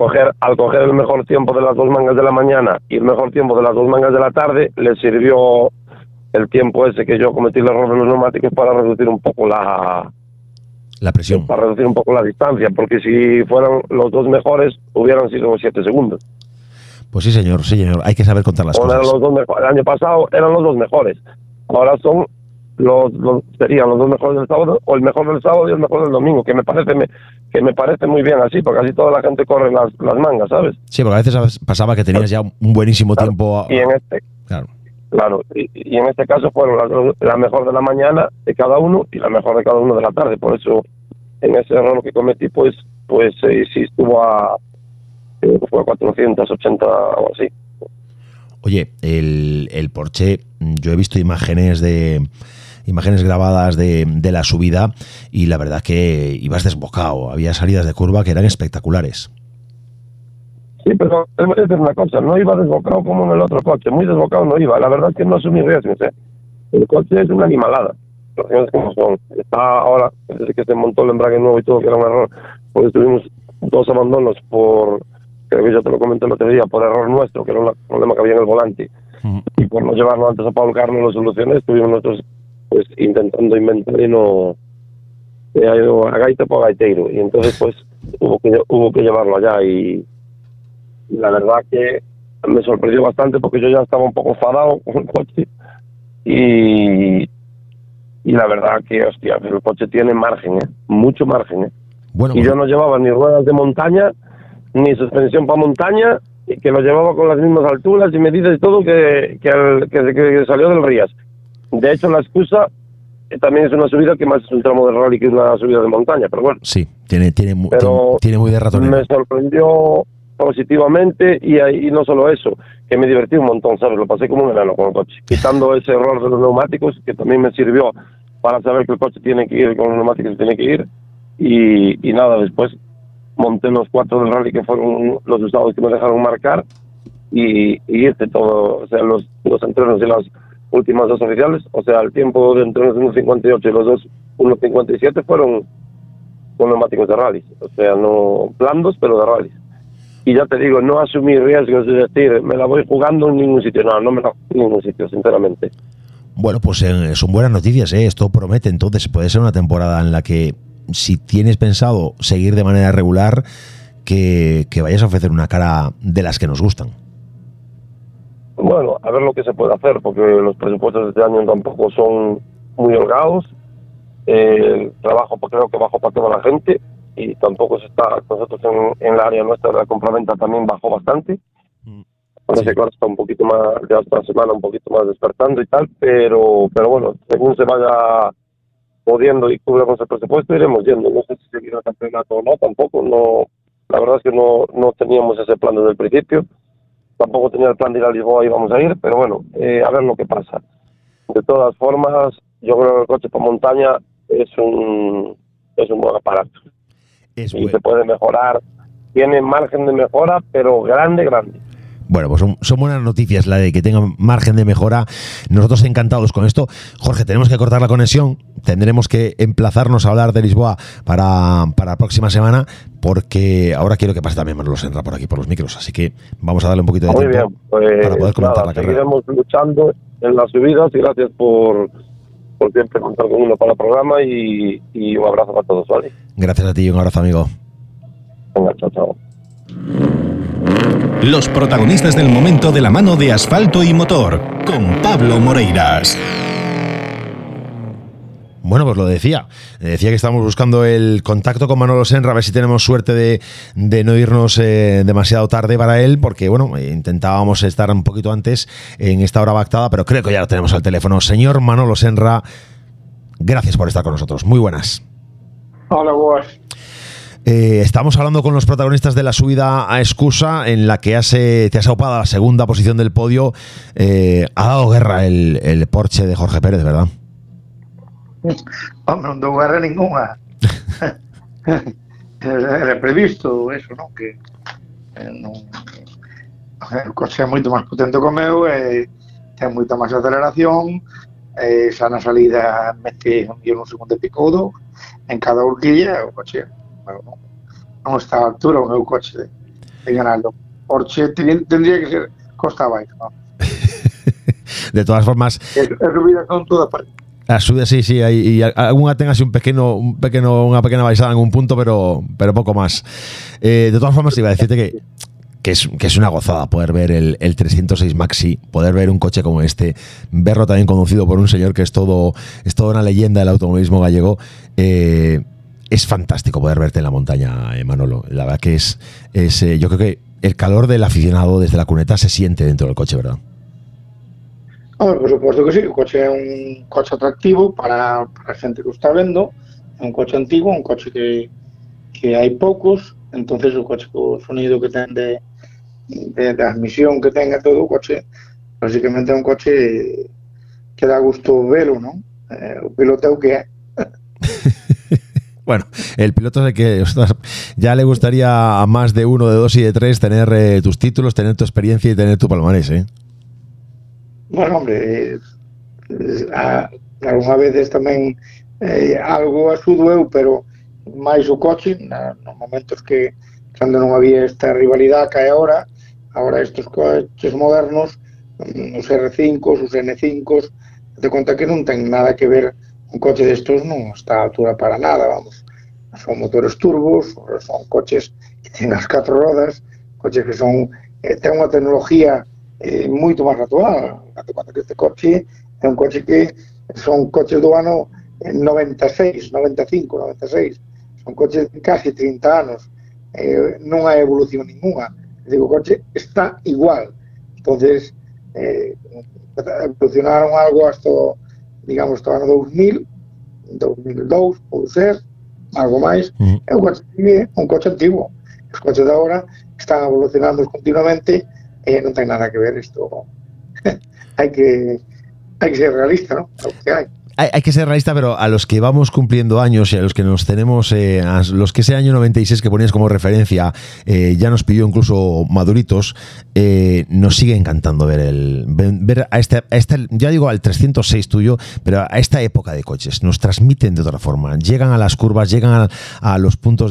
al coger el mejor tiempo de las 2 mangas de la mañana y el mejor tiempo de las 2 mangas de la tarde, le sirvió el tiempo ese que yo cometí el error de los neumáticos para reducir un poco la presión. Para reducir un poco la distancia, porque si fueran los dos mejores, hubieran sido 7 segundos. Pues sí, señor, hay que saber contar las cosas. El año pasado eran los dos mejores, ahora son serían los dos mejores del sábado, o el mejor del sábado y el mejor del domingo, que me parece muy bien así, porque así toda la gente corre las mangas, ¿sabes? Sí, porque a veces pasaba que tenías ya un buenísimo tiempo. Y en este, y en este caso fueron la mejor de la mañana de cada uno y la mejor de cada uno de la tarde. Por eso, en ese error que cometí, pues sí estuvo fue a 480 o así. Oye, el Porsche, yo he visto imágenes grabadas de la subida y la verdad es que ibas desbocado, había salidas de curva que eran espectaculares. Sí, pero te voy a decir una cosa, no iba desbocado como en el otro coche, muy desbocado no iba, la verdad es que no asumí riesgos, ¿eh? El coche es una animalada, las cosas como son. Está ahora, desde que se montó el embrague nuevo y todo, que era un error, porque tuvimos 2 abandonos por, creo que yo te lo comenté el otro día, por error nuestro, que era un problema que había en el volante, y por no llevarlo antes a Pablo Carlos las soluciones, estuvimos nosotros pues intentando inventar y no ha ido a gaita por gaitero, y entonces pues hubo que llevarlo allá, y la verdad que me sorprendió bastante porque yo ya estaba un poco enfadado con el coche, y la verdad que hostia, el coche tiene margen, mucho margen, Bueno, y yo no llevaba ni ruedas de montaña ni suspensión para montaña, y que lo llevaba con las mismas alturas y medidas y todo que salió del Rías. De hecho, la excusa también es una subida que más es un tramo de rally que es una subida de montaña, pero bueno. Sí, tiene muy de ratonero. Me sorprendió positivamente, y no solo eso, que me divertí un montón, ¿sabes? Lo pasé como un enano con el coche. Quitando ese error de los neumáticos, que también me sirvió para saber que el coche tiene que ir con los neumáticos que tiene que ir, y nada, después monté los 4 del rally que fueron los usados que me dejaron marcar, y todo, o sea, los entrenos y las últimas 2 oficiales, o sea, el tiempo de entrenos de 1.58 y los dos 1.57 fueron con neumáticos de rally, o sea, no blandos, pero de rally. Y ya te digo, no asumí riesgos, es decir, me la voy jugando en ningún sitio, no me la juego en ningún sitio, sinceramente. Bueno, pues son buenas noticias, ¿eh? Esto promete, entonces puede ser una temporada en la que, si tienes pensado seguir de manera regular, que vayas a ofrecer una cara de las que nos gustan. Bueno, a ver lo que se puede hacer, porque los presupuestos de este año tampoco son muy holgados, el trabajo creo que bajó para toda la gente, y tampoco se está, nosotros en el área nuestra de la compraventa también bajó bastante, parece que ahora está un poquito más, ya esta semana un poquito más despertando y tal, pero bueno, según se vaya pudiendo y cubra con su presupuesto, iremos yendo. No sé si seguirá el campeonato o no, tampoco. No, la verdad es que no teníamos ese plan desde el principio. Tampoco tenía el plan de ir a Lisboa y vamos a ir, pero bueno, a ver lo que pasa. De todas formas, yo creo que el coche por montaña es un buen aparato. Y se puede mejorar. Tiene margen de mejora, pero grande, grande. Bueno, pues son buenas noticias la de que tenga margen de mejora. Nosotros encantados con esto. Jorge, tenemos que cortar la conexión. Tendremos que emplazarnos a hablar de Lisboa para la próxima semana, porque ahora quiero que pase también Manolo Senra por aquí, por los micros. Así que vamos a darle un poquito de tiempo para poder comentar la carrera. Seguiremos luchando en las subidas, y gracias por siempre contar con uno para el programa, y un abrazo para todos, ¿vale? Gracias a ti y un abrazo, amigo. Venga, chao, chao. Los protagonistas del momento de la mano de Asfalto y Motor, con Pablo Moreiras. Bueno, pues lo decía. Decía que estamos buscando el contacto con Manolo Senra, a ver si tenemos suerte de no irnos demasiado tarde para él, porque, bueno, intentábamos estar un poquito antes en esta hora pactada, pero creo que ya lo tenemos al teléfono. Señor Manolo Senra, gracias por estar con nosotros. Muy buenas. Hola, buenas. Estamos hablando con los protagonistas de la subida a Escusa, en la que te has aupado a la segunda posición del podio. Ha dado guerra el Porsche de Jorge Pérez, ¿verdad? Hombre, no dio guerra ninguna. Era previsto eso, ¿no? Que no, el coche es mucho más potente que eu, tiene mucha más aceleración, xa na salida mete un segundo e pico do en cada horquilla, o coche non está a altura o meu coche de ganarlo. Porsche tendría que ser Costa Baixo, ¿no? De todas formas, las subidas son todas partes. Las subidas sí, sí, y alguna tenga así una pequeña baisada en algún punto, pero poco más. De todas formas, iba a decirte que es una gozada poder ver el 306 Maxi, poder ver un coche como este, verlo también conducido por un señor que es toda una leyenda del automovilismo gallego. Es fantástico poder verte en la montaña, Manolo. La verdad que es yo creo que el calor del aficionado desde la cuneta se siente dentro del coche, ¿verdad? Bueno, por supuesto que sí. El coche es un coche atractivo para gente que lo está viendo. Es un coche antiguo, un coche que hay pocos. Entonces, el coche con sonido que tiene de transmisión que tenga todo el coche, básicamente es un coche que da gusto verlo, ¿no? O piloteo que es. Bueno, el piloto es el que ya le gustaría a más de uno, de dos y de tres tener tus títulos, tener tu experiencia y tener tu palmarés, ¿eh? Bueno, hombre, algunas veces también algo a su duelo, pero más su coche, en momentos que cuando no había esta rivalidad que hay ahora estos coches modernos, los R5, los N5, te cuenta que no tienen nada que ver. Un coche de estos no está a altura para nada, vamos. Son motores turbos, son coches que tienen las cuatro rodas, coches que son tienen una tecnología mucho más actual. Cuando que este coche es un coche que son coches do ano 96, 95, 96. Son coches de casi 30 años. No hay evolución ninguna. Digo, el coche está igual. Entonces, evolucionaron algo hasta, digamos, todo ano 2000, 2002, pode ser, algo máis. É un coche antigo. Os coches de agora están evolucionando continuamente e non ten nada que ver isto. Hai que ser realista, non? É o que hai. Hay que ser realista, pero a los que vamos cumpliendo años y a los que nos tenemos, a los que ese año 96 que ponías como referencia, ya nos pidió incluso Maduritos, nos sigue encantando ver a este, ya digo al 306 tuyo, pero a esta época de coches, nos transmiten de otra forma, llegan a las curvas, llegan a los puntos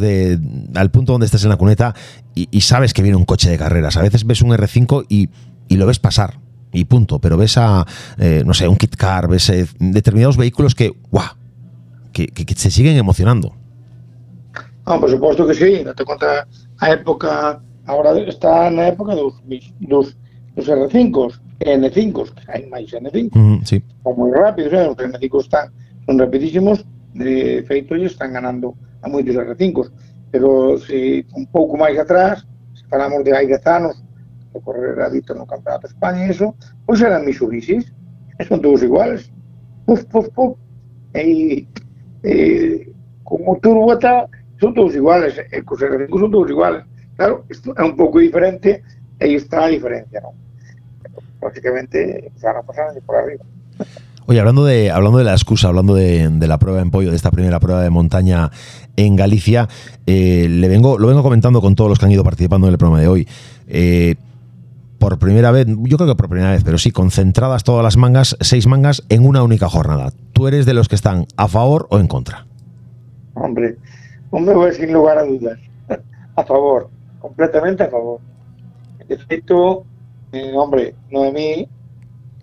al punto donde estás en la cuneta y sabes que viene un coche de carreras. A veces ves un R5 y lo ves pasar. Y punto, pero ves a, no sé, un Kit Car, ves determinados vehículos que, ¡guau!, que se siguen emocionando. No, por supuesto que sí, date cuenta, a época, ahora está en la época dos R5, N5, hay más N5, sí. Son muy rápidos, los N5 son rapidísimos, de feito, y están ganando a muchos R5, pero si un poco más atrás, si paramos de aigazanos, de correr adicto en el Campeonato de España y eso, pues eran Mitsubishi, son todos iguales, puf, puf, puf, y como turbo tal, son todos iguales, los R5 son todos iguales. Claro, esto es un poco diferente, ahí está la diferencia, ¿no? Pero básicamente se van a pasar por arriba. Oye, hablando de la excusa, hablando de la prueba en pollo, de esta primera prueba de montaña en Galicia, lo vengo comentando con todos los que han ido participando en el programa de hoy. Por primera vez, yo creo que por primera vez, pero sí, concentradas todas las mangas, 6 mangas, en una única jornada. ¿Tú eres de los que están a favor o en contra? Hombre, sin lugar a dudas. A favor, completamente a favor. En efecto, hombre, Noemí,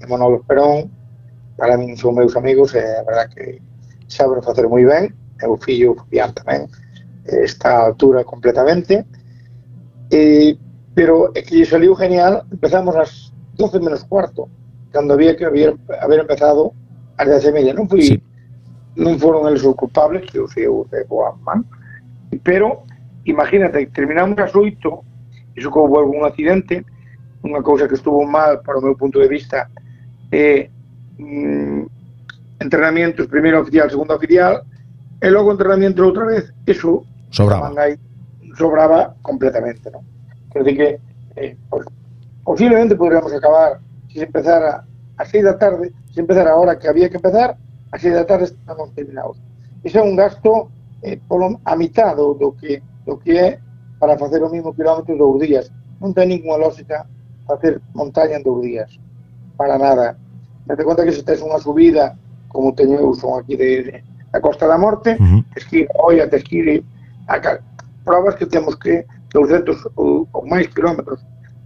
Manolo Esperón, para mí son meus amigos, a verdad que saben facer moi ben, e o fillo Fabián tamén está a altura completamente. Pero es que salió genial. Empezamos a las 12 menos cuarto, cuando había que haber empezado a las 10:30. No fui, sí. No fueron ellos los culpables, que yo soy de Boamán. Pero imagínate, terminamos a las 8, eso como hubo un accidente, una cosa que estuvo mal para mi punto de vista. Entrenamientos, primero oficial, segundo oficial, y luego entrenamiento otra vez. Eso sobraba completamente, ¿no? Pero de que posiblemente podríamos acabar, si se empezara a 6 de la tarde, si empezara ahora que había que empezar, a 6 de la tarde estamos terminados. Ese es un gasto a mitad de lo que es para hacer los mismos kilómetros de 2 días. No tiene ninguna lógica hacer montaña en 2 días, para nada. Date cuenta que si tienes una subida, como tenemos aquí de la Costa de la Morte, te esquire, acá, pruebas que tenemos que 200 o más kilómetros.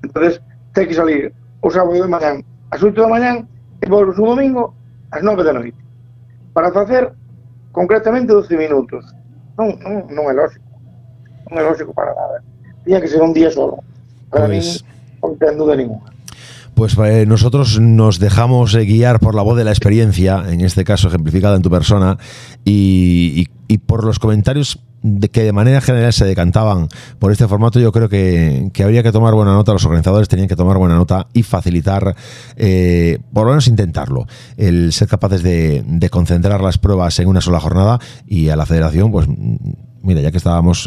Entonces, ten que salir o sábado de mañana, a 8 de mañana e volvemos un domingo ás 9 da noite para facer concretamente 12 minutos. Non é lógico, non é lógico para nada. Tiña que ser un día solo. Para pues... mí, non duda ninguna. Pues nosotros nos dejamos guiar por la voz de la experiencia, en este caso ejemplificada en tu persona, y por los comentarios de que de manera general se decantaban por este formato. Yo creo que habría que tomar buena nota, los organizadores tenían que tomar buena nota y facilitar, por lo menos intentarlo, el ser capaces de concentrar las pruebas en una sola jornada. Y a la federación, pues... mira, ya que estamos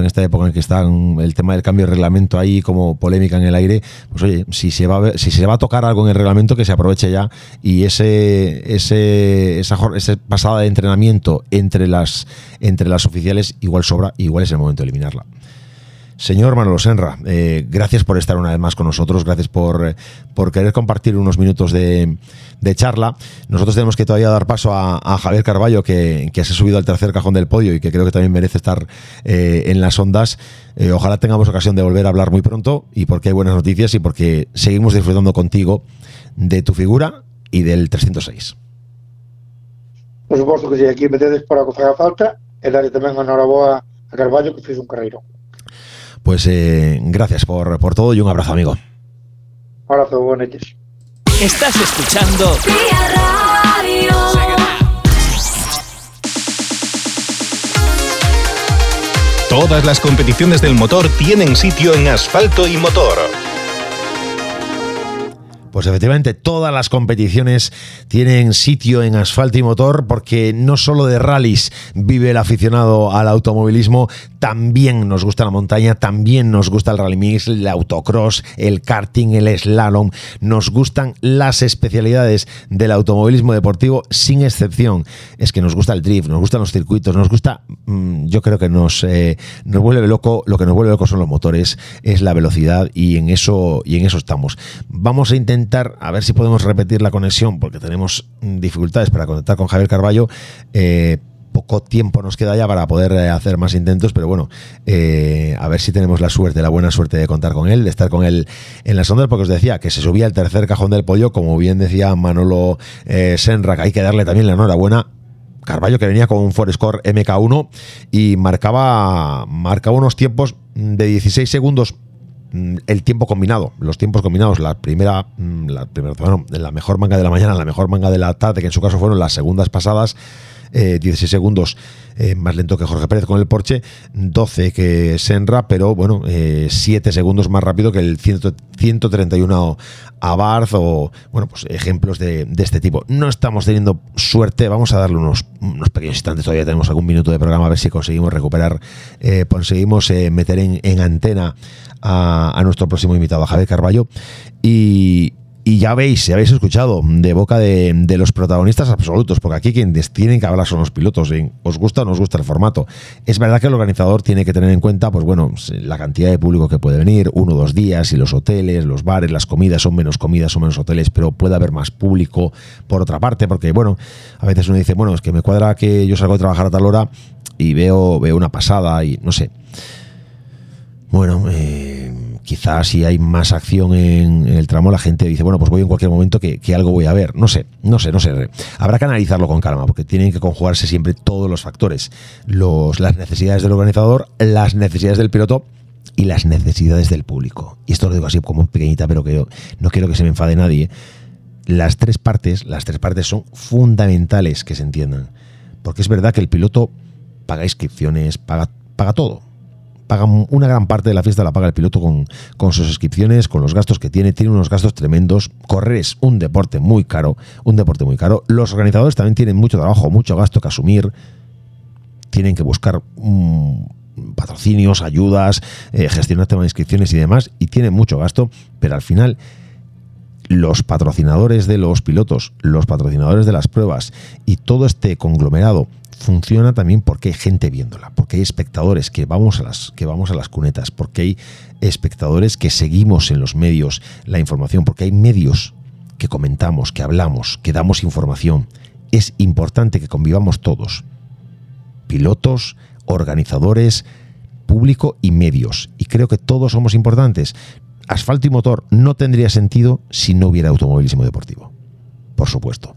en esta época en que está el tema del cambio de reglamento ahí como polémica en el aire, pues oye, si se va a tocar algo en el reglamento, que se aproveche ya, y esa pasada de entrenamiento entre las oficiales igual sobra, igual es el momento de eliminarla. Señor Manolo Senra, gracias por estar una vez más con nosotros, gracias por querer compartir unos minutos de charla. Nosotros tenemos que todavía dar paso a Javier Carballo, que se ha subido al tercer cajón del podio y que creo que también merece estar en las ondas. Ojalá tengamos ocasión de volver a hablar muy pronto, y porque hay buenas noticias y porque seguimos disfrutando contigo de tu figura y del 306. Por suposto que sí, aquí me tedes para que faga falta, e darlle tamén a enhoraboa a Carballo, que fez un carreiro. Pues gracias por todo y un abrazo, amigo. Un abrazo, buenas noches. Estás escuchando Vía Radio. Todas las competiciones del motor tienen sitio en Asfalto y Motor. Pues efectivamente, todas las competiciones tienen sitio en Asfalto y Motor, porque no solo de rallies vive el aficionado al automovilismo, también nos gusta la montaña, también nos gusta el rally mix, el autocross, el karting, el slalom. Nos gustan las especialidades del automovilismo deportivo sin excepción. Es que nos gusta el drift, nos gustan los circuitos, nos gusta... yo creo que nos vuelve loco, lo que nos vuelve loco son los motores, es la velocidad, y en eso estamos. Vamos a intentar, a ver si podemos repetir la conexión, porque tenemos dificultades para conectar con Javier Carballo. Poco tiempo nos queda ya para poder hacer más intentos, pero bueno, a ver si tenemos la buena suerte de contar con él, de estar con él en las ondas, porque os decía que se subía al tercer cajón del pollo, como bien decía Manolo Senra, que hay que darle también la enhorabuena. Carballo, que venía con un Ford Escort MK1 y marcaba unos tiempos de 16 segundos. El tiempo combinado, los tiempos combinados, la mejor manga de la mañana, la mejor manga de la tarde, que en su caso fueron las segundas pasadas, 16 segundos más lento que Jorge Pérez con el Porsche, 12 que Senra, pero bueno, 7 segundos más rápido que el 131 Abarth, o bueno, pues ejemplos de este tipo. No estamos teniendo suerte, vamos a darle unos pequeños instantes, todavía tenemos algún minuto de programa, a ver si conseguimos recuperar, meter en antena a nuestro próximo invitado, a Javier Carballo, y ya habéis escuchado de boca de los protagonistas absolutos, porque aquí quienes tienen que hablar son los pilotos. ¿Os gusta o no os gusta el formato? Es verdad que el organizador tiene que tener en cuenta, pues bueno, la cantidad de público que puede venir, 1 o 2 días, y los hoteles, los bares, las comidas, son menos hoteles, pero puede haber más público por otra parte, porque bueno, a veces uno dice, bueno, es que me cuadra que yo salgo de trabajar a tal hora y veo una pasada y no sé. Bueno, quizás si hay más acción en el tramo, la gente dice, bueno, pues voy en cualquier momento que algo voy a ver. No sé. Habrá que analizarlo con calma, porque tienen que conjugarse siempre todos los factores. Las necesidades del organizador, las necesidades del piloto y las necesidades del público. Y esto lo digo así como pequeñita, pero que yo no quiero que se me enfade nadie. Las tres partes son fundamentales que se entiendan. Porque es verdad que el piloto paga inscripciones, paga todo. Pagan una gran parte de la fiesta, la paga el piloto con sus inscripciones, con los gastos que tiene unos gastos tremendos. Correr es un deporte muy caro. Los organizadores también tienen mucho trabajo, mucho gasto que asumir. Tienen que buscar patrocinios, ayudas, gestionar temas de inscripciones y demás, y tienen mucho gasto, pero al final los patrocinadores de los pilotos, los patrocinadores de las pruebas y todo este conglomerado funciona también porque hay gente viéndola, porque hay espectadores que vamos a las cunetas, porque hay espectadores que seguimos en los medios la información, porque hay medios que comentamos, que hablamos, que damos información. Es importante que convivamos todos, pilotos, organizadores, público y medios, y creo que todos somos importantes. Asfalto y Motor no tendría sentido si no hubiera automovilismo deportivo. por supuesto.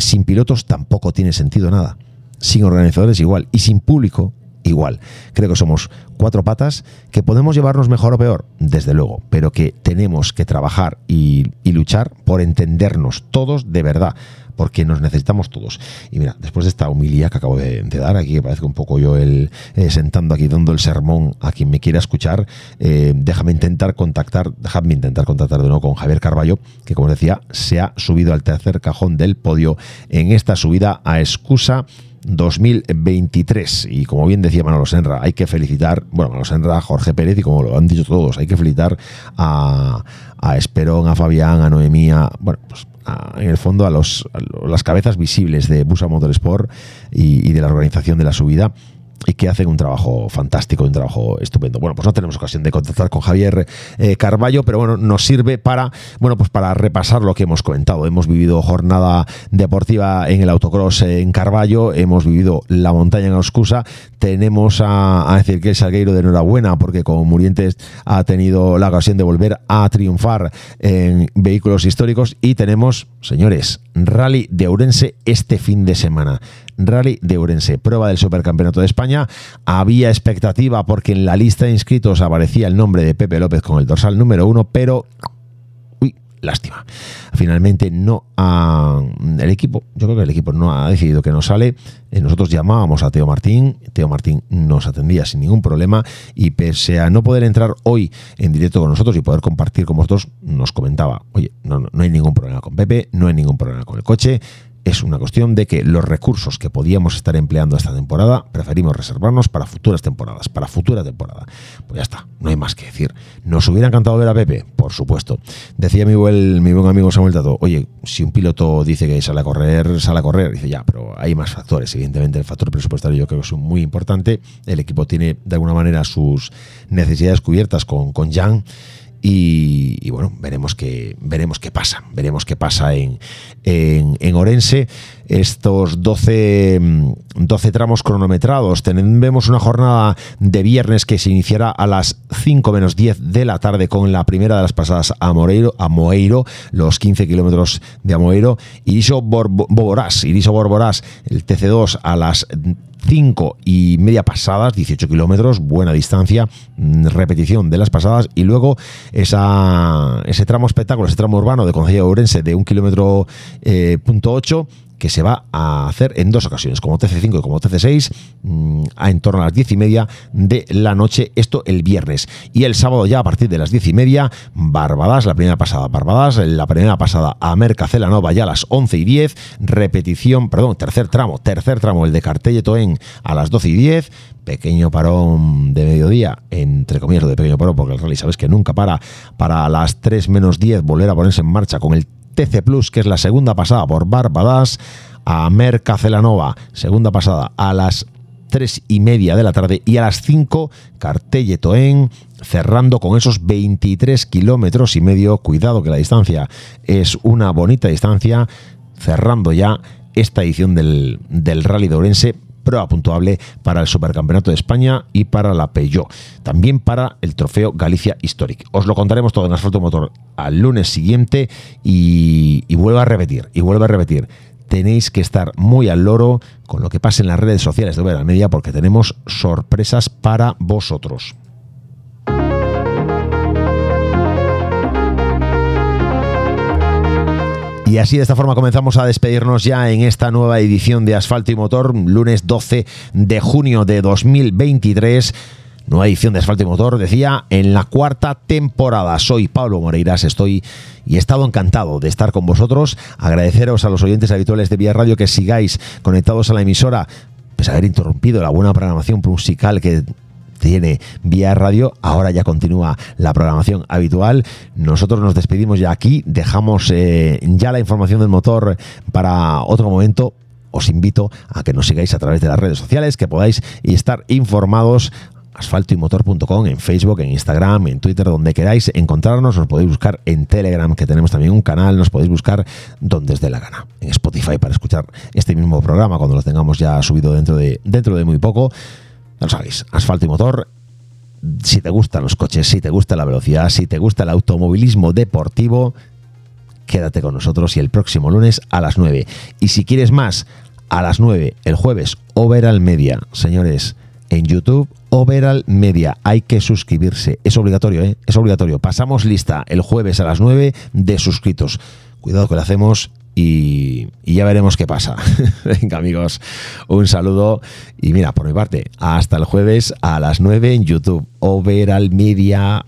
Sin pilotos tampoco tiene sentido nada. Sin organizadores igual. Y sin público igual. Creo que somos cuatro patas que podemos llevarnos mejor o peor, desde luego, pero que tenemos que trabajar y luchar por entendernos todos de verdad, porque nos necesitamos todos. Y mira, después de esta humildad que acabo de dar aquí, que parece un poco yo el sentando aquí, dando el sermón a quien me quiera escuchar, déjame intentar contactar de nuevo con Javier Carballo, que como decía, se ha subido al tercer cajón del podio en esta subida a Escusa 2023, y como bien decía Manolo Senra, hay que felicitar, bueno, Manolo Senra, Jorge Pérez, y como lo han dicho todos, hay que felicitar a Esperón, a Fabián, a Noemí, bueno, pues en el fondo a las cabezas visibles de Bousa Motorsport y de la organización de la subida, y que hacen un trabajo fantástico, un trabajo estupendo. Bueno, pues no tenemos ocasión de contactar con Javier Carballo, pero bueno, nos sirve para, bueno, pues para repasar lo que hemos comentado. Hemos vivido jornada deportiva en el autocross en Carballo, hemos vivido la montaña en Escusa, tenemos a Ezequiel Salgueiro de enhorabuena, porque con Murientes ha tenido la ocasión de volver a triunfar en vehículos históricos, y tenemos, señores, Rally de Ourense este fin de semana. Rally de Ourense, prueba del Supercampeonato de España. Había expectativa porque en la lista de inscritos aparecía el nombre de Pepe López con el dorsal número 1, pero lástima. Finalmente el equipo no ha decidido que no sale. Nosotros llamábamos a Teo Martín nos atendía sin ningún problema, y pese a no poder entrar hoy en directo con nosotros y poder compartir con vosotros, nos comentaba, oye, no hay ningún problema con Pepe, no hay ningún problema con el coche. Es una cuestión de que los recursos que podíamos estar empleando esta temporada preferimos reservarnos para futuras temporadas, para futura temporada. Pues ya está, no hay más que decir. ¿Nos hubiera encantado ver a Pepe? Por supuesto. Decía mi buen amigo Samuel Tato, oye, si un piloto dice que sale a correr. Dice, ya, pero hay más factores. Evidentemente el factor presupuestario yo creo que es muy importante. El equipo tiene de alguna manera sus necesidades cubiertas con Jan. Y bueno, veremos qué pasa en Ourense. Estos 12 tramos cronometrados. Vemos una jornada de viernes que se iniciará a las 5 menos 10 de la tarde con la primera de las pasadas a Moeiro, los 15 kilómetros de Amoeiro. Iriso Borborás, el TC2 a las 5:30 pasadas, 18 kilómetros, buena distancia, repetición de las pasadas, y luego ese tramo espectáculo, ese tramo urbano de Concello de Ourense de 1,8 km, que se va a hacer en dos ocasiones, como TC5 y como TC6, en torno a las 10:30 de la noche, esto el viernes. Y el sábado ya a partir de las 10:30, Barbadas, la primera pasada a Merca Celanova ya a las 11:10, tercer tramo, el de Cartelle-Toén a las 12:10, pequeño parón de mediodía, entre comillas lo de pequeño parón, porque el rally sabes que nunca para, para las 3 menos 10 volver a ponerse en marcha con el TC Plus, que es la segunda pasada por Barbadas a Merca Celanova, segunda pasada a las 3:30 de la tarde, y a las 5 Cartelle-Toén, cerrando con esos 23,5 kilómetros. Cuidado que la distancia es una bonita distancia, cerrando ya esta edición del Rally de Ourense, prueba puntuable para el Supercampeonato de España y para la Peugeot, también para el Trofeo Galicia Historic. Os lo contaremos todo en Asfalto y Motor al lunes siguiente, y vuelvo a repetir, tenéis que estar muy al loro con lo que pase en las redes sociales de Overall Media, porque tenemos sorpresas para vosotros. Y así de esta forma comenzamos a despedirnos ya en esta nueva edición de Asfalto y Motor, lunes 12 de junio de 2023. Nueva edición de Asfalto y Motor, decía, en la cuarta temporada. Soy Pablo Moreiras, he estado encantado de estar con vosotros. Agradeceros a los oyentes habituales de Vía Radio que sigáis conectados a la emisora, pues haber interrumpido la buena programación musical que tiene Vía Radio. Ahora ya continúa la programación habitual. Nosotros nos despedimos ya aquí, dejamos ya la información del motor para otro momento. Os invito a que nos sigáis a través de las redes sociales, que podáis estar informados. asfaltoymotor.com, en Facebook, en Instagram, en Twitter, donde queráis encontrarnos. Nos podéis buscar en Telegram, que tenemos también un canal. Nos podéis buscar donde os dé la gana, en Spotify, para escuchar este mismo programa cuando lo tengamos ya subido dentro de muy poco. Ya lo sabéis, Asfalto y Motor. Si te gustan los coches, si te gusta la velocidad, si te gusta el automovilismo deportivo, quédate con nosotros y el próximo lunes a las 9. Y si quieres más, a las 9, el jueves, Overall Media. Señores, en YouTube, Overall Media. Hay que suscribirse. Es obligatorio, ¿eh? Es obligatorio. Pasamos lista el jueves a las 9 de suscritos. Cuidado que lo hacemos y ya veremos qué pasa. Venga, amigos, un saludo. Y mira, por mi parte, hasta el jueves a las 9 en YouTube, Overall Media.